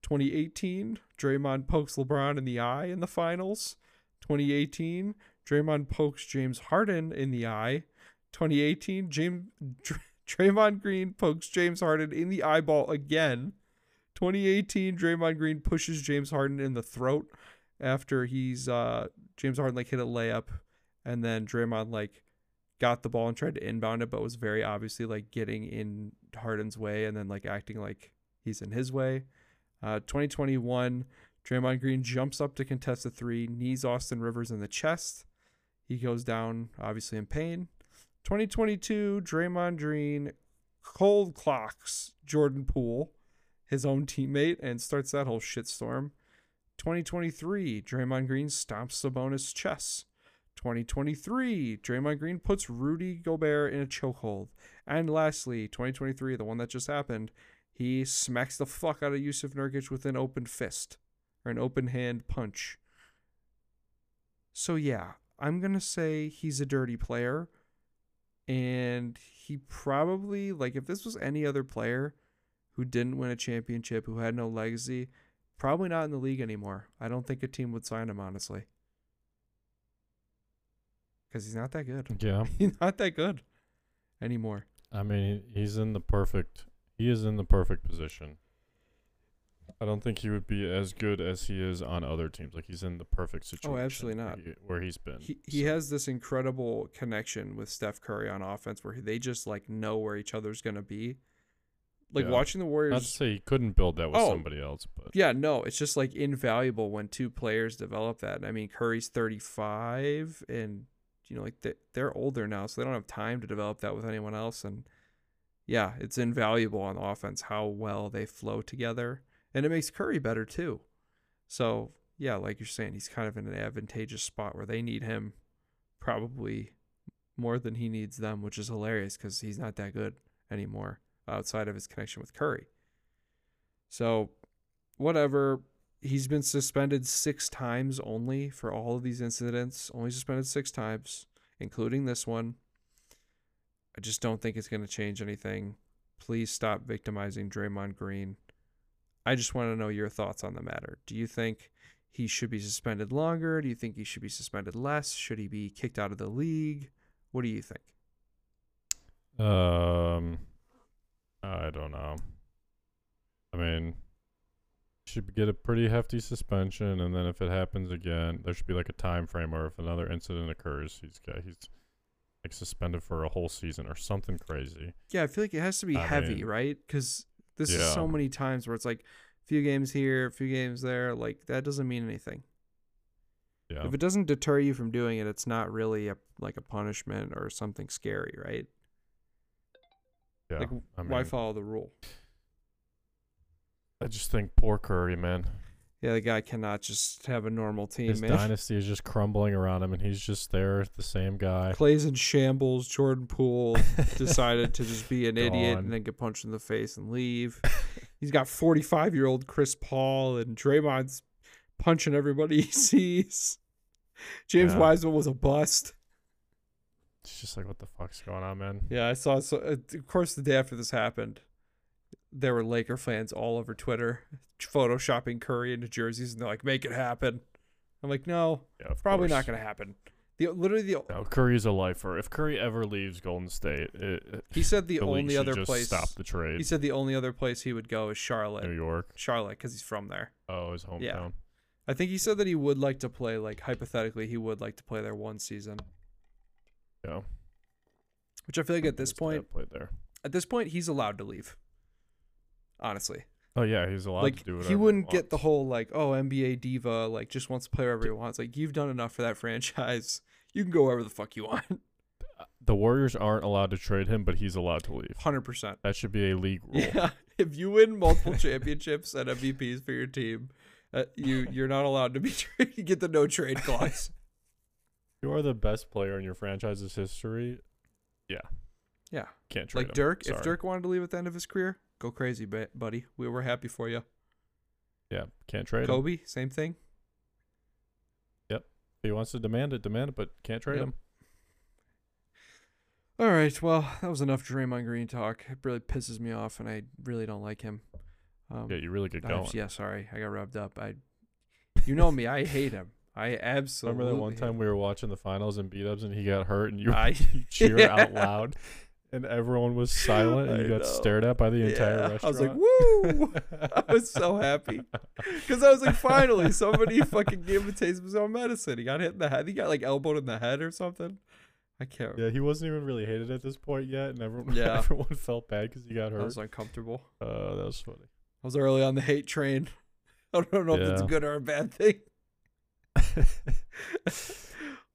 twenty eighteen, Draymond pokes LeBron in the eye in the finals. twenty eighteen, Draymond pokes James Harden in the eye. twenty eighteen, James, Dr- Draymond Green pokes James Harden in the eyeball again. twenty eighteen, Draymond Green pushes James Harden in the throat after he's uh, James Harden like hit a layup, and then Draymond like got the ball and tried to inbound it, but was very obviously like getting in Harden's way and then like acting like he's in his way. Uh, twenty twenty-one, Draymond Green jumps up to contest a three, knees Austin Rivers in the chest. He goes down, obviously in pain. twenty twenty-two, Draymond Green cold clocks Jordan Poole, his own teammate, and starts that whole shitstorm. twenty twenty-three, Draymond Green stomps Sabonis' chest. twenty twenty-three, Draymond Green puts Rudy Gobert in a chokehold. And lastly, twenty twenty-three, the one that just happened, he smacks the fuck out of Jusuf Nurkic with an open fist, or an open hand punch. So yeah, I'm going to say he's a dirty player, and he probably, like, if this was any other player who didn't win a championship, who had no legacy, probably not in the league anymore. I don't think a team would sign him, honestly. Because he's not that good. Yeah. He's not that good anymore. I mean, he's in the perfect, he is in the perfect position. I don't think he would be as good as he is on other teams. Like, he's in the perfect situation. Oh, absolutely not. Where, he, where he's been. He, he so. has this incredible connection with Steph Curry on offense where they just, like, know where each other's going to be. Like, yeah. Watching the Warriors. Not to say he couldn't build that with oh, somebody else. But yeah, no. It's just, like, invaluable when two players develop that. I mean, Curry's thirty-five, and, you know, like, they're older now, so they don't have time to develop that with anyone else. And, yeah, it's invaluable on offense how well they flow together. And it makes Curry better, too. So, yeah, like you're saying, he's kind of in an advantageous spot where they need him probably more than he needs them, which is hilarious because he's not that good anymore outside of his connection with Curry. So, whatever. He's been suspended six times only for all of these incidents. Only suspended six times, including this one. I just don't think it's going to change anything. Please stop victimizing Draymond Green. I just want to know your thoughts on the matter. Do you think he should be suspended longer? Do you think he should be suspended less? Should he be kicked out of the league? What do you think? Um, I don't know. I mean, he should get a pretty hefty suspension, and then if it happens again, there should be like a time frame, or if another incident occurs, he's got, he's like suspended for a whole season or something crazy. Yeah, I feel like it has to be I heavy, mean, right? Because This yeah. is so many times where it's like a few games here, a few games there. Like, that doesn't mean anything. Yeah. If it doesn't deter you from doing it, it's not really a, like a punishment or something scary, right? Yeah. Like, I mean, why follow the rule? I just think poor Curry, man. yeah, the guy cannot just have a normal team. His man. dynasty is just crumbling around him, and he's just there, the same guy. Clay's in shambles. Jordan Poole decided to just be an Gone. idiot and then get punched in the face and leave. He's got forty-five-year-old Chris Paul, and Draymond's punching everybody he sees. James yeah. Wiseman was a bust. It's just like, what the fuck's going on, man? Yeah, I saw. So, of course, the day after this happened, there were Laker fans all over Twitter photoshopping Curry into jerseys, and they're like, make it happen. I'm like, no, yeah, probably course. not going to happen. The Literally, the no, Curry's a lifer. If Curry ever leaves Golden State, it, it, he said the, the only other just place stop the trade. He said the only other place he would go is Charlotte, New York, Charlotte, because he's from there. Oh, his hometown. Yeah. I think he said that he would like to play. Like hypothetically, he would like to play there one season. Yeah. Which I feel like at this point, played there. At this point, he's allowed to leave. Honestly. Oh yeah, he's allowed like, to do it. He wouldn't he get the whole like, oh, N B A diva, like just wants to play wherever he wants. Like you've done enough for that franchise. You can go wherever the fuck you want. The Warriors aren't allowed to trade him, but he's allowed to leave. one hundred percent. That should be a league rule. Yeah. If you win multiple championships and M V Ps for your team, uh, you you're not allowed to be traded. You get the no trade clause. You are the best player in your franchise's history. Yeah. Yeah. Can't trade Like him. Dirk, Sorry. If Dirk wanted to leave at the end of his career, go crazy, buddy. We were happy for you. Yeah. Can't trade Kobe, him. Kobe, same thing. Yep. If he wants to demand it, demand it, but can't trade yep. him. All right. Well, that was enough Draymond Green talk. It really pisses me off, and I really don't like him. Um, yeah, you really get going. Yeah, sorry. I got rubbed up. I, You know me. I hate him. I absolutely remember that one time we were watching the finals and beat-ups and he got hurt and you, I, you cheered yeah. out loud and everyone was silent and I you got know. stared at by the yeah. entire restaurant. I was like, woo! I was so happy because I was like, finally, somebody fucking gave him a taste of his own medicine. He got hit in the head. He got like elbowed in the head or something. I can't remember. Yeah, he wasn't even really hated at this point yet and everyone, yeah. everyone felt bad because he got hurt. That was uncomfortable. Uh, that was funny. I was early on the hate train. I don't know yeah. if that's a good or a bad thing.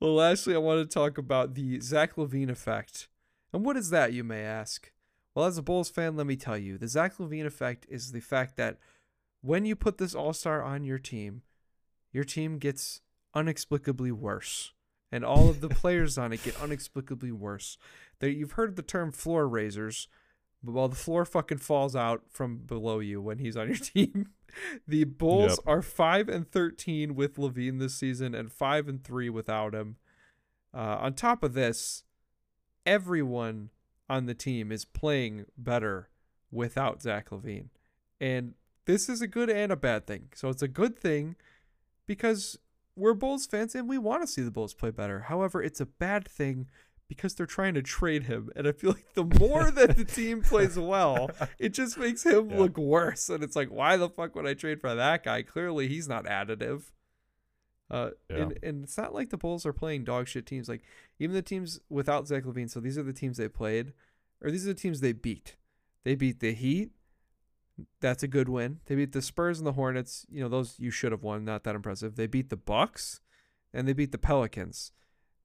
Well, lastly, I want to talk about the Zach Lavine effect. And what is that, you may ask? Well, as a Bulls fan, let me tell you, the Zach Lavine effect is the fact that when you put this all-star on your team, your team gets inexplicably worse. And all of the players on it get inexplicably worse. There, you've heard the term floor raisers. Well, the floor fucking falls out from below you when he's on your team. The Bulls yep. are five and thirteen with Lavine this season, and five and three without him. Uh, on top of this, everyone on the team is playing better without Zach Lavine, and this is a good and a bad thing. So it's a good thing because we're Bulls fans and we want to see the Bulls play better. However, it's a bad thing because they're trying to trade him. And I feel like the more that the team plays well, it just makes him yeah. look worse. And it's like, why the fuck would I trade for that guy? Clearly, he's not additive. Uh, yeah. and, and it's not like the Bulls are playing dog shit teams. Like, even the teams without Zach Lavine, so these are the teams they played, or these are the teams they beat. They beat the Heat. That's a good win. They beat the Spurs and the Hornets. You know, those you should have won. Not that impressive. They beat the Bucks, and they beat the Pelicans.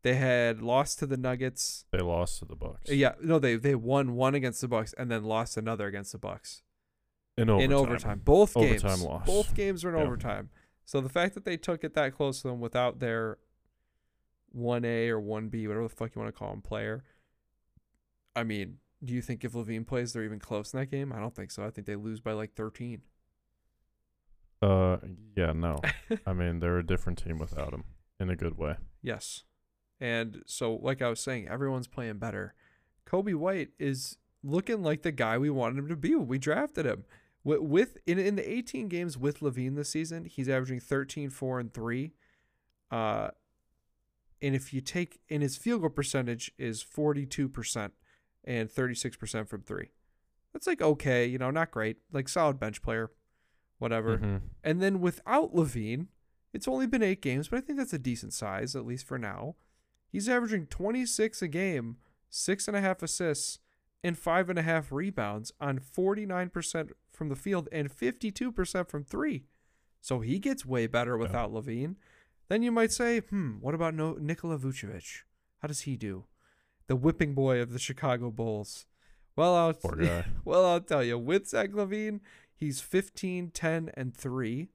They had lost to the Nuggets. They lost to the Bucks. Yeah, no, they they won one against the Bucks and then lost another against the Bucks. In overtime. In overtime. Both games. Overtime loss. Both games were in yeah. overtime. So the fact that they took it that close to them without their one A or one B, whatever the fuck you want to call them, player. I mean, do you think if Lavine plays, they're even close in that game? I don't think so. I think they lose by like thirteen. Uh, yeah, no. I mean, they're a different team without him in a good way. Yes. And so, like I was saying, everyone's playing better. Coby White is looking like the guy we wanted him to be when we drafted him. With, with in, in the eighteen games with Lavine this season, he's averaging thirteen, four, and three. Uh, and if you take, and his field goal percentage is forty-two percent and thirty-six percent from three. That's like okay, you know, not great. Like solid bench player, whatever. Mm-hmm. And then without Lavine, it's only been eight games, but I think that's a decent size, at least for now. He's averaging twenty-six a game, six and a half assists, and five and a half rebounds on forty-nine percent from the field and fifty-two percent from three. So he gets way better without yeah. Lavine. Then you might say, hmm, what about no- Nikola Vucevic? How does he do? The whipping boy of the Chicago Bulls. Well, I'll, Poor guy. well, I'll tell you, with Zach Lavine, he's fifteen, ten, and three.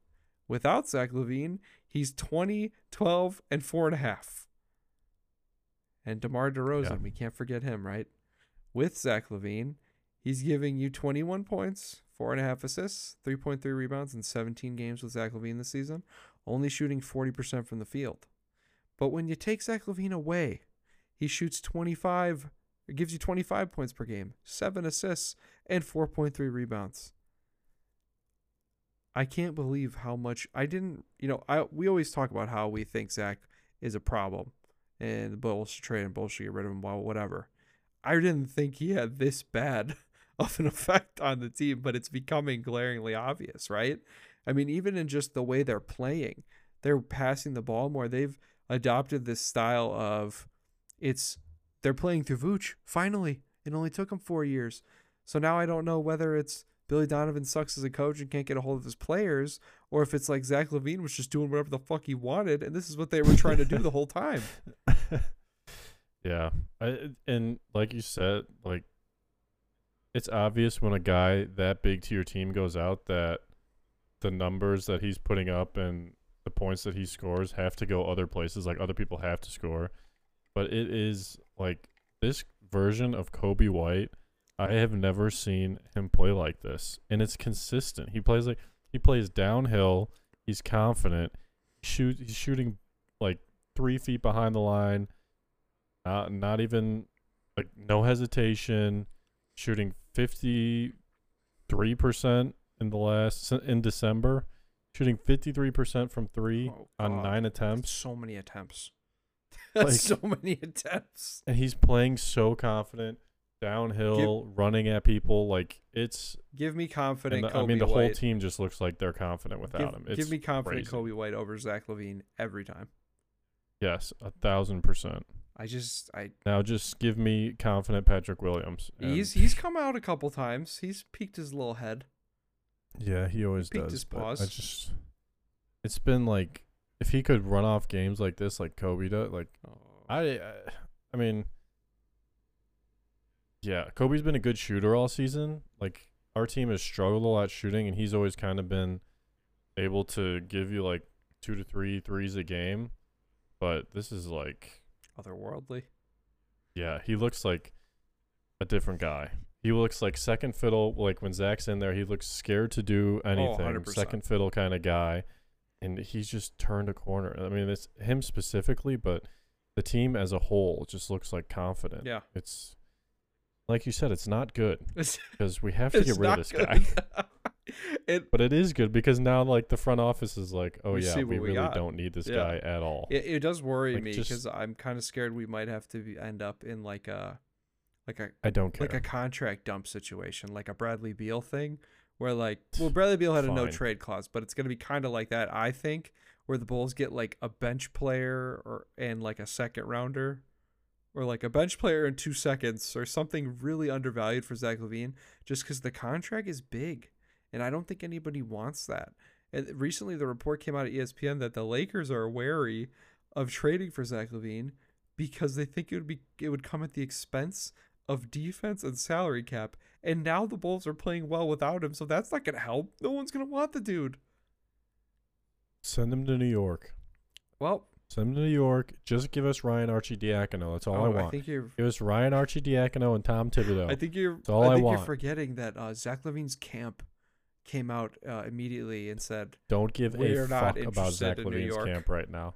Without Zach Lavine, he's twenty, twelve, and four and a half. And DeMar DeRozan, yeah. we can't forget him, right? With Zach Lavine, he's giving you twenty-one points, four and a half assists, three point three rebounds in seventeen games with Zach Lavine this season, only shooting forty percent from the field. But when you take Zach Lavine away, he shoots twenty-five, it gives you twenty-five points per game, seven assists, and four point three rebounds. I can't believe how much I didn't, you know, I we always talk about how we think Zach is a problem and the Bulls should trade and Bulls should get rid of him, whatever. I didn't think he had this bad of an effect on the team, but it's becoming glaringly obvious, right? I mean, even in just the way they're playing, they're passing the ball more. They've adopted this style of it's they're playing through Vooch, finally. It only took him four years. So now I don't know whether it's Billy Donovan sucks as a coach and can't get a hold of his players, or if it's like Zach Lavine was just doing whatever the fuck he wanted, and this is what they were trying to do the whole time. Yeah. I, and like you said, like it's obvious when a guy that big to your team goes out that the numbers that he's putting up and the points that he scores have to go other places, like other people have to score. But it is like this version of Coby White, I have never seen him play like this, and it's consistent. He plays like he plays downhill. He's confident. Shoot, he's shooting like three feet behind the line. Not, not even like no hesitation. Shooting fifty three percent in the last in December. Shooting fifty three percent from three oh, on nine attempts. That's so many attempts. That's like, so many attempts. And he's playing so confident. Downhill, give, running at people, like it's give me confident. The, I mean, the White. Whole team just looks like they're confident without give, him. It's give me confident crazy. Coby White over Zach Lavine every time. Yes, a thousand percent. I just, I now just give me confident Patrick Williams. He's he's come out a couple times. He's peeked his little head. Yeah, he always he does. His paws. I just, it's been like if he could run off games like this, like Coby does, like oh. I, I, I mean. Yeah, Kobe's been a good shooter all season. Like, our team has struggled a lot shooting, and he's always kind of been able to give you, like, two to three threes a game. But this is, like... otherworldly. Yeah, he looks like a different guy. He looks like second fiddle. Like, when Zach's in there, he looks scared to do anything. Oh, second fiddle kind of guy. And he's just turned a corner. I mean, it's him specifically, but the team as a whole just looks, like, confident. Yeah. It's... like you said, it's not good because we have to get rid of this good. guy. it, but it is good because now, like, the front office is like, oh, yeah, we, we really got. don't need this yeah. guy at all. It, it does worry like, me because I'm kind of scared we might have to be, end up in, like, a like a, I don't care. like a contract dump situation, like a Bradley Beal thing where, like, well, Bradley Beal had a no-trade clause, but it's going to be kind of like that, I think, where the Bulls get, like, a bench player or and, like, a second-rounder. Or like a bench player in two seconds or something really undervalued for Zach Lavine just because the contract is big. And I don't think anybody wants that. And recently the report came out at E S P N that the Lakers are wary of trading for Zach Lavine because they think it would be it would come at the expense of defense and salary cap. And now the Bulls are playing well without him, so that's not going to help. No one's going to want the dude. Send him to New York. Well... send him to New York. Just give us Ryan Arcidiacono. That's all oh, I want. I think you're, give us Ryan Arcidiacono and Tom Thibodeau. I think you're. That's all I, I think want. You're forgetting that uh, Zach Levine's camp came out uh, immediately and said, "Don't give a fuck about Zach Levine's camp right now."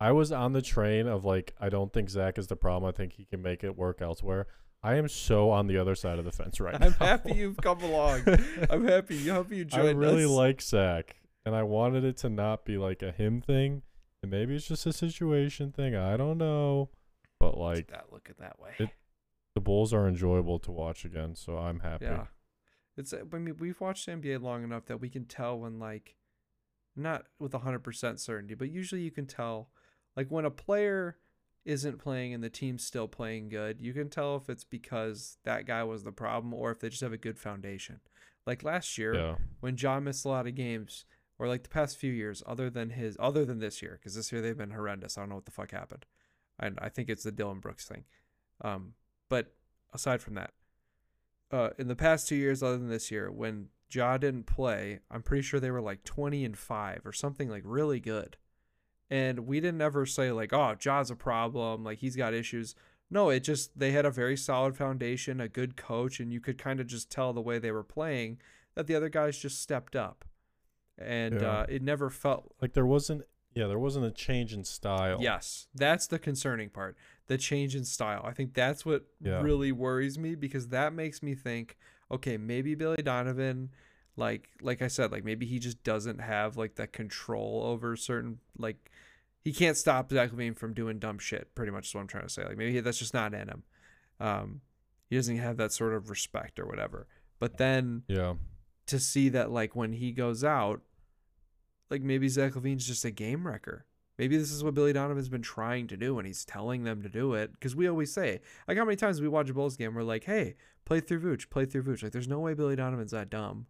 I was on the train of like, I don't think Zach is the problem. I think he can make it work elsewhere. I am so on the other side of the fence right now. I'm happy you've come along. I'm happy. I hope you joined us. I really us. like Zach, and I wanted it to not be like a him thing. Maybe it's just a situation thing. I don't know. But, like, that look at that way. It, the Bulls are enjoyable to watch again, so I'm happy. Yeah. It's, I mean, we've watched the N B A long enough that we can tell when, like, not with one hundred percent certainty, but usually you can tell, like, when a player isn't playing and the team's still playing good, you can tell if it's because that guy was the problem or if they just have a good foundation. Like last year, yeah. when Ja missed a lot of games. Or like the past few years, other than his, other than this year, because this year they've been horrendous. I don't know what the fuck happened, and I think it's the Dylan Brooks thing. Um, but aside from that, uh, in the past two years, other than this year, when Ja didn't play, I'm pretty sure they were like twenty and five or something, like really good. And we didn't ever say like, oh, Ja's a problem, like he's got issues. No, it just, they had a very solid foundation, a good coach, and you could kind of just tell the way they were playing that the other guys just stepped up. And yeah. uh, it never felt like there wasn't, yeah, there wasn't a change in style. Yes, that's the concerning part, the change in style. I think that's what yeah. really worries me, because that makes me think, okay, maybe Billy Donovan, like like I said, like maybe he just doesn't have like that control over certain, like he can't stop Zach Lavine from doing dumb shit, pretty much is what I'm trying to say. Like maybe that's just not in him. Um, he doesn't have that sort of respect or whatever. But then yeah. to see that like when he goes out, like maybe Zach Lavine's just a game wrecker. Maybe this is what Billy Donovan's been trying to do, and he's telling them to do it. Because we always say, like how many times we watch a Bulls game, we're like, hey, play through Vooch, play through Vooch. Like there's no way Billy Donovan's that dumb.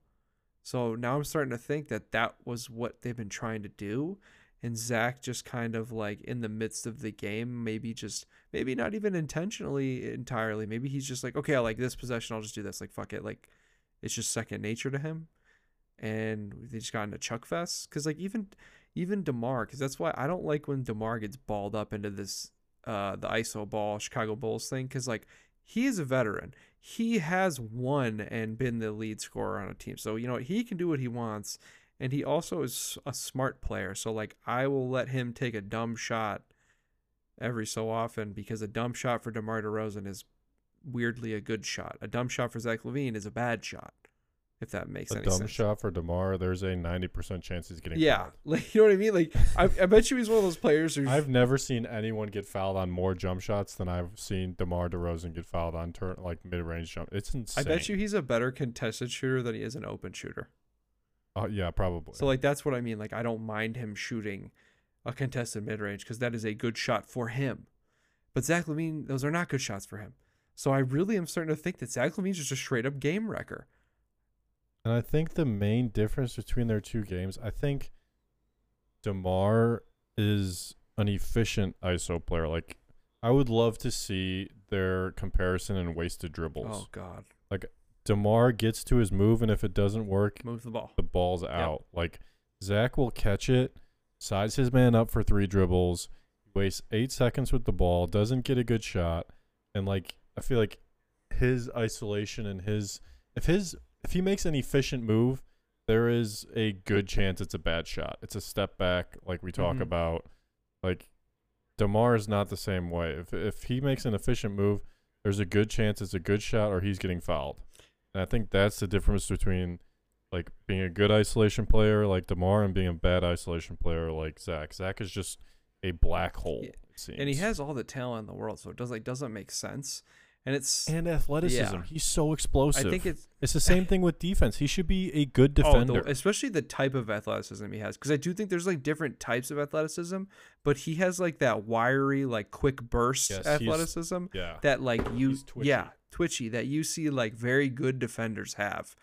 So now I'm starting to think that that was what they've been trying to do. And Zach just kind of like in the midst of the game, maybe just, maybe not even intentionally entirely. Maybe he's just like, okay, I like this possession, I'll just do this. Like, fuck it. Like it's just second nature to him. And they just got into Chuck Fest. Because like even... Even DeMar, because that's why I don't like when DeMar gets balled up into this, uh, the I S O ball Chicago Bulls thing, because like he is a veteran. He has won and been the lead scorer on a team. So, you know, he can do what he wants. And he also is a smart player. So, like, I will let him take a dumb shot every so often, because a dumb shot for DeMar DeRozan is weirdly a good shot. A dumb shot for Zach Lavine is a bad shot. If that makes a any sense. A dumb shot for DeMar, there's a ninety percent chance he's getting yeah. fouled. Yeah, like, you know what I mean? Like, I, I bet you he's one of those players who... I've never seen anyone get fouled on more jump shots than I've seen DeMar DeRozan get fouled on, turn, like, mid-range jump. It's insane. I bet you he's a better contested shooter than he is an open shooter. Oh, uh, yeah, probably. So, like, that's what I mean. Like, I don't mind him shooting a contested mid-range, because that is a good shot for him. But Zach Lavine, those are not good shots for him. So I really am starting to think that Zach Lavine is just a straight-up game wrecker. And I think the main difference between their two games, I think DeMar is an efficient I S O player. Like, I would love to see their comparison in wasted dribbles. Oh, God. Like, DeMar gets to his move, and if it doesn't work, move the ball. The ball's out. Yep. Like, Zach will catch it, size his man up for three dribbles, wastes eight seconds with the ball, doesn't get a good shot. And, like, I feel like his isolation and his – if his – if he makes an efficient move, there is a good chance it's a bad shot. It's a step back, like we talk mm-hmm. about. Like, DeMar is not the same way. If if he makes an efficient move, there's a good chance it's a good shot or he's getting fouled. And I think that's the difference between, like, being a good isolation player like DeMar and being a bad isolation player like Zach. Zach is just a black hole, it seems. And he has all the talent in the world, so it does, like, doesn't make sense. And it's and athleticism. Yeah. He's so explosive. I think it's it's the same thing with defense. He should be a good defender, oh, the, especially the type of athleticism he has. Because I do think there's like different types of athleticism, but he has like that wiry, like quick burst yes, athleticism yeah. that like you twitchy. yeah twitchy that you see like very good defenders have,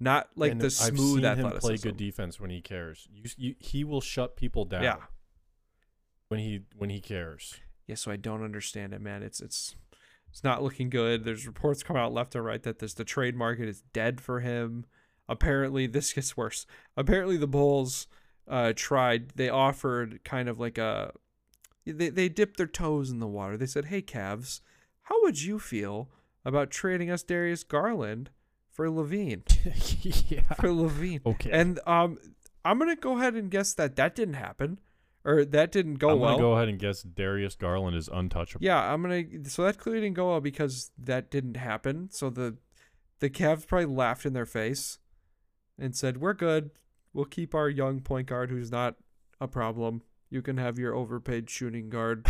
not like and the smooth I've seen athleticism. Him play good defense when he cares. You, you, he will shut people down. Yeah. When he when he cares. Yeah. So I don't understand it, man. It's it's. It's not looking good. There's reports coming out left and right that this the trade market is dead for him. Apparently, this gets worse. Apparently, the Bulls uh, tried. They offered kind of like a... They, they dipped their toes in the water. They said, hey, Cavs, how would you feel about trading us Darius Garland for Lavine? yeah. For Lavine. Okay. And um, I'm going to go ahead and guess that that didn't happen. Or that didn't go well. I'm going to well. go ahead and guess Darius Garland is untouchable. Yeah, I'm going to. So that clearly didn't go well because that didn't happen. So the the Cavs probably laughed in their face and said, we're good. We'll keep our young point guard who's not a problem. You can have your overpaid shooting guard.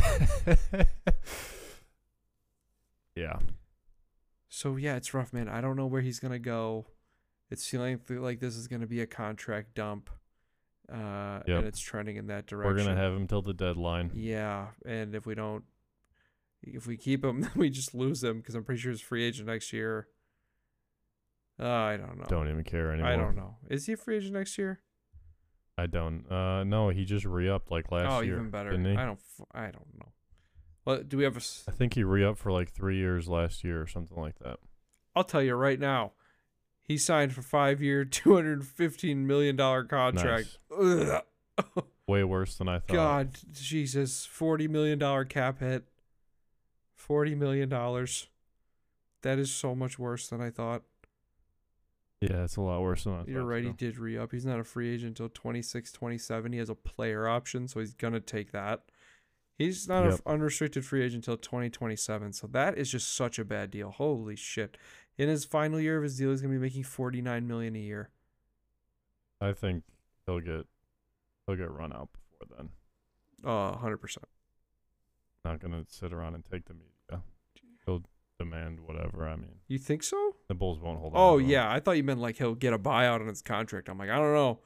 yeah. So, yeah, it's rough, man. I don't know where he's going to go. It's feeling like this is going to be a contract dump. Uh, yep. And it's trending in that direction. We're gonna have him till the deadline. Yeah, and if we don't, if we keep him, then we just lose him because I'm pretty sure he's free agent next year. Uh, I don't know. Don't even care anymore. I don't know. Is he a free agent next year? I don't. Uh, no, he just re-upped like last oh, year. Oh, even better. Didn't he? I don't. I don't know. Well, do we have a? S- I think he re-upped for like three years last year or something like that. I'll tell you right now, He signed for five-year, two hundred fifteen million dollars contract. Nice. Way worse than I thought. God, Jesus. forty million dollars cap hit. forty million dollars. That is so much worse than I thought. Yeah, it's a lot worse than I thought. You're right, so. He did re-up. He's not a free agent until twenty-six twenty-seven. He has a player option, so he's going to take that. He's not yep. an unrestricted free agent until twenty twenty-seven, so that is just such a bad deal. Holy shit. In his final year of his deal, he's going to be making forty-nine million dollars a year. I think he'll get he'll get run out before then. Uh, one hundred percent. Not going to sit around and take the media. He'll demand whatever, I mean. You think so? The Bulls won't hold on. Oh, yeah. I thought you meant like he'll get a buyout on his contract. I'm like, I don't know.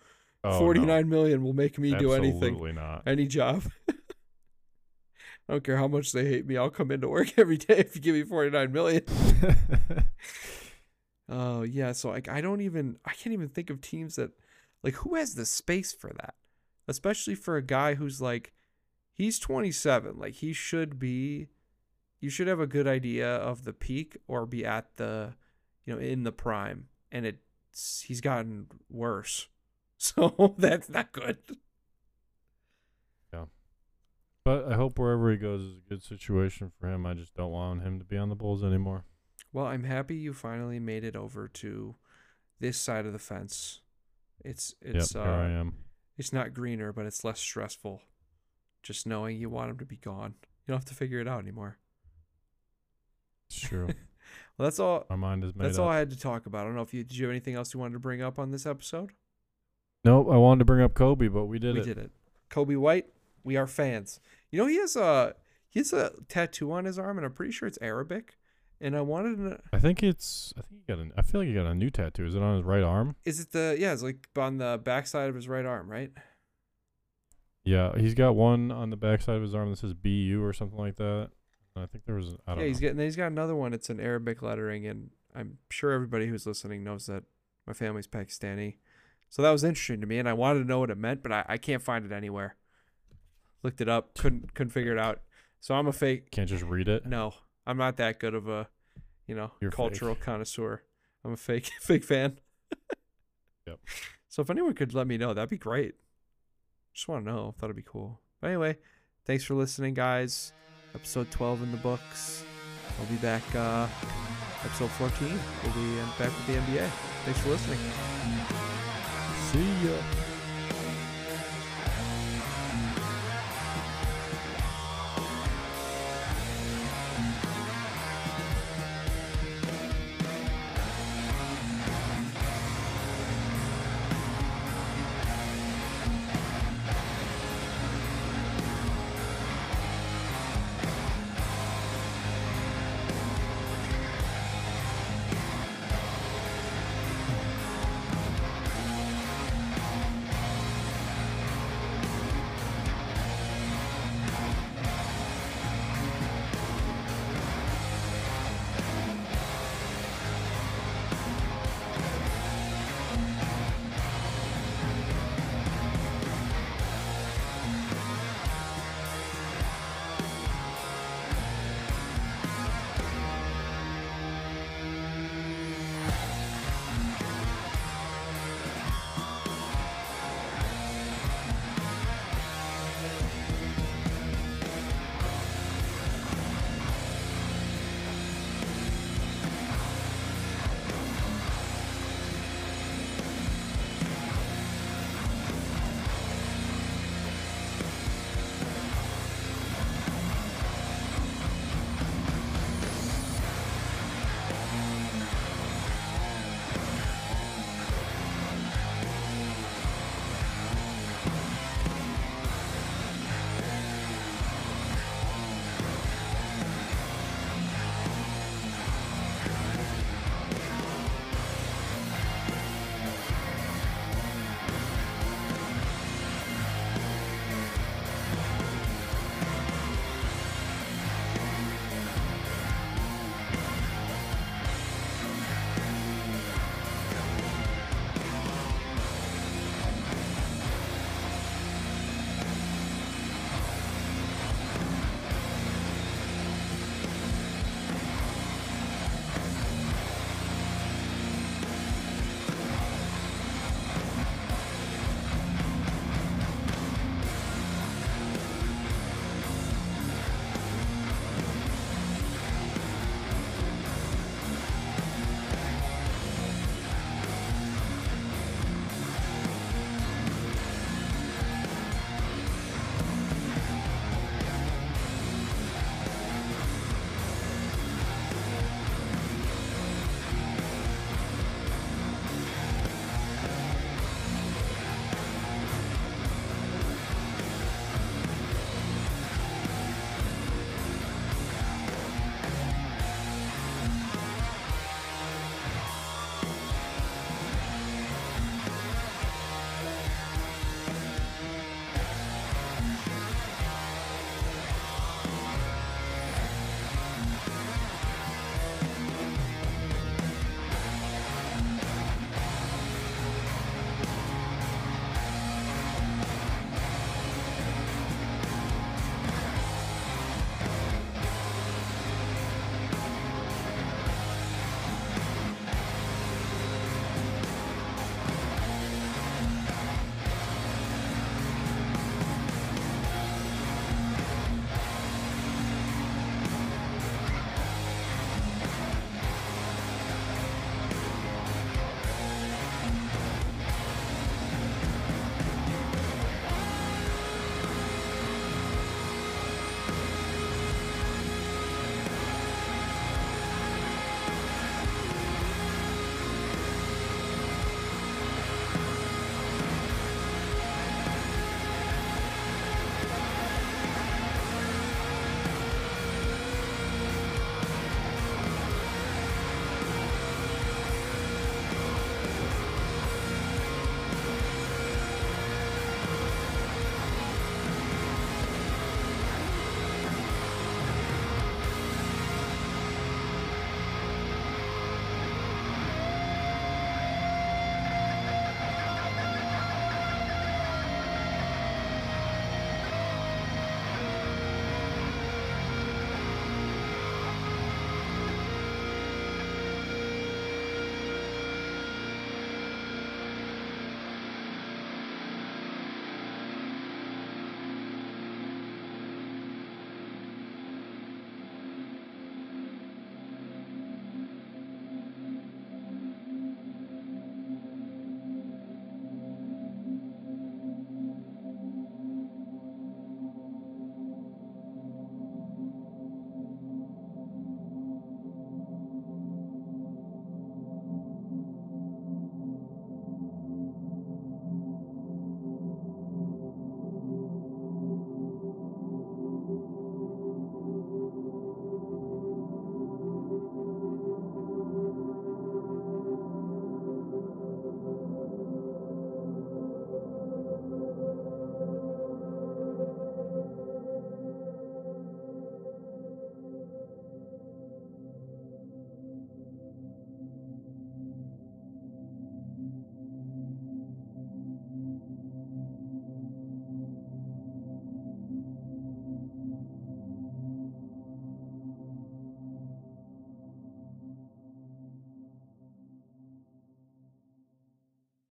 Oh, forty-nine no. million will make me Absolutely do anything. Absolutely not. Any job. I don't care how much they hate me. I'll come into work every day if you give me forty-nine million dollars. Oh, uh, yeah. So, like, I don't even, I can't even think of teams that, like, who has the space for that? Especially for a guy who's, like, he's twenty-seven. Like, he should be, you should have a good idea of the peak or be at the, you know, in the prime. And it's, he's gotten worse. So, that's not good. But I hope wherever he goes is a good situation for him. I just don't want him to be on the Bulls anymore. Well, I'm happy you finally made it over to this side of the fence. It's it's yep, uh, here I am. It's not greener, but it's less stressful. Just knowing you want him to be gone. You don't have to figure it out anymore. It's true. Well, that's all. My mind is made That's up. All I had to talk about. I don't know if you did you have anything else you wanted to bring up on this episode? Nope, I wanted to bring up Kobe, but we did we it. We did it. Kobe White. We are fans. You know, he has a he has a tattoo on his arm, and I'm pretty sure it's Arabic. And I wanted to... I think it's... I think he got an, I feel like he got a new tattoo. Is it on his right arm? Is it the... Yeah, it's like on the backside of his right arm, right? Yeah, he's got one on the backside of his arm that says B U or something like that. And I think there was... I don't yeah, know. He's getting, he's got another one. It's an Arabic lettering, and I'm sure everybody who's listening knows that my family's Pakistani. So that was interesting to me, and I wanted to know what it meant, but I, I can't find it anywhere. Looked it up, couldn't couldn't figure it out. So I'm a fake. Can't just read it? No, I'm not that good of a, you know, You're cultural fake. Connoisseur. I'm a fake fake fan. Yep. So if anyone could let me know, that'd be great. Just want to know. Thought it'd be cool. But anyway, thanks for listening, guys. Episode twelve in the books. I'll be back. Uh, episode fourteen. We'll be back with the N B A. Thanks for listening. See ya.